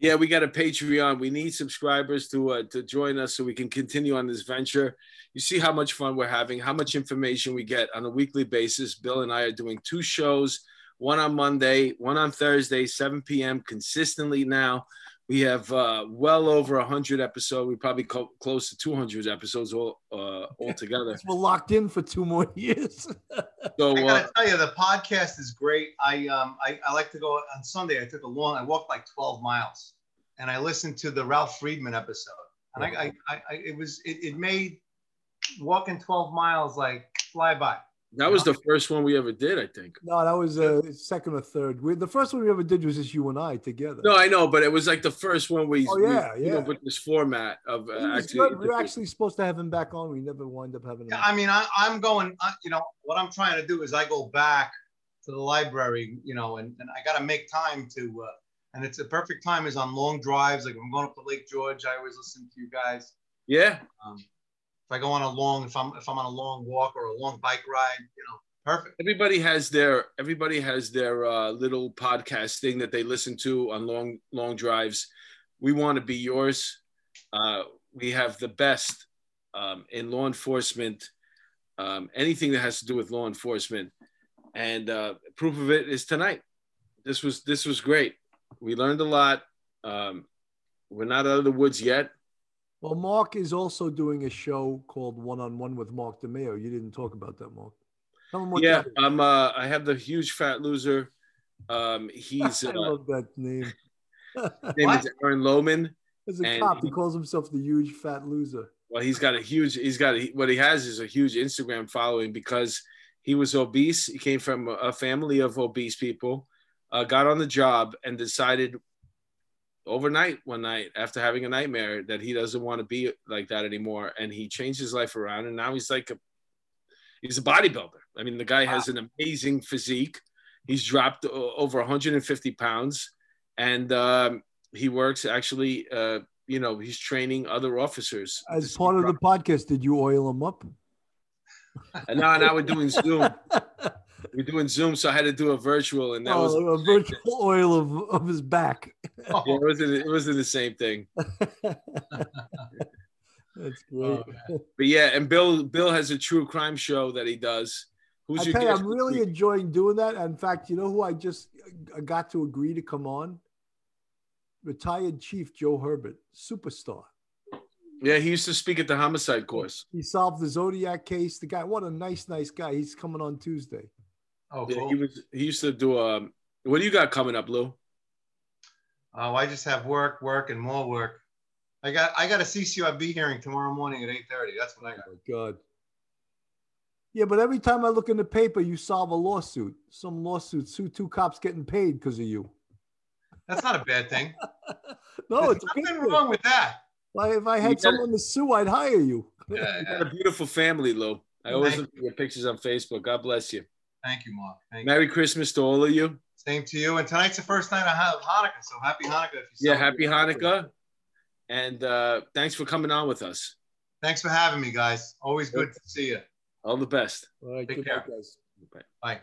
Yeah, we got a Patreon. We need subscribers to uh, to join us so we can continue on this venture. You see how much fun we're having, how much information we get on a weekly basis. Bill and I are doing two shows, one on Monday, one on Thursday, seven p m consistently now. We have uh, well over one hundred episodes. We probably co close to two hundred episodes all uh, altogether. We're locked in for two more years. So, I gotta uh, tell you, the podcast is great. I, um, I I like to go on Sunday. I took a long. I walked like twelve miles, and I listened to the Ralph Friedman episode. And I, I, I, I it was it, it made walking twelve miles like fly by. That was the first one we ever did, I think. No, that was the uh, second or third. We, the first one we ever did was just you and I together. No, I know, but it was like the first one we, oh, yeah, we yeah. You know, with this format of uh, actually. We we're actually supposed to have him back on. We never wind up having him. Yeah, I mean, I, I'm going, I, you know, what I'm trying to do is I go back to the library, you know, and, and I got to make time to, uh, and it's a perfect time is on long drives. Like I'm going up to Lake George. I always listen to you guys. Yeah. Um, I go on a long, if I'm if I'm on a long walk or a long bike ride, you know, perfect. Everybody has their everybody has their uh, little podcast thing that they listen to on long long drives. We want to be yours. Uh, we have the best um, in law enforcement, um, anything that has to do with law enforcement, and uh, proof of it is tonight. This was this was great. We learned a lot. Um, we're not out of the woods yet. Well, Mark is also doing a show called One on One with Mark DeMayo. You didn't talk about that, Mark. Tell him what yeah, that is. I'm, uh, I have the huge fat loser. Um, he's. I uh, love that name. His name is Aaron Lohman. As a cop, he calls himself the huge fat loser. Well, he's got a huge. He's got a, what he has is a huge Instagram following because he was obese. He came from a family of obese people. Uh, got on the job and decided. Overnight one night after having a nightmare that he doesn't want to be like that anymore, and he changed his life around, and now he's like a he's a bodybuilder. I mean, the guy wow. has an amazing physique. He's dropped over one hundred fifty pounds, and um he works actually uh you know, he's training other officers as part of the podcast. Did you oil him up? And now and I were doing Zoom. We're doing Zoom, so I had to do a virtual, and that oh, was a virtual oil of, of his back. Oh. Yeah, it wasn't it wasn't the same thing. That's great. Oh, but yeah, and Bill Bill has a true crime show that he does. Who's I your? Tell you, I'm really enjoying doing that. In fact, you know who I just got to agree to come on? Retired Chief Joe Herbert, superstar. Yeah, he used to speak at the homicide course. He solved the Zodiac case. The guy, what a nice, nice guy. He's coming on Tuesday. Oh, cool. Yeah, he was. He used to do. Um, what do you got coming up, Lou? Oh, I just have work, work, and more work. I got. I got a C C R B hearing tomorrow morning at eight thirty. That's what I got. Oh, God. Yeah, but every time I look in the paper, you solve a lawsuit. Some lawsuit. Sue two cops getting paid because of you. That's not a bad thing. No, There's it's nothing good. wrong with that. Like if I had gotta, someone to sue, I'd hire you. Yeah, you got a beautiful family, Lou. I always look at your pictures on Facebook. God bless you. Thank you, Mark. Thank Merry you. Christmas to all of you. Same to you. And tonight's the first night I have Hanukkah, so happy Hanukkah. If you yeah, happy Hanukkah. And uh, thanks for coming on with us. Thanks for having me, guys. Always good to see you. All the best. All right, Take good care. Night, guys. Bye. Bye.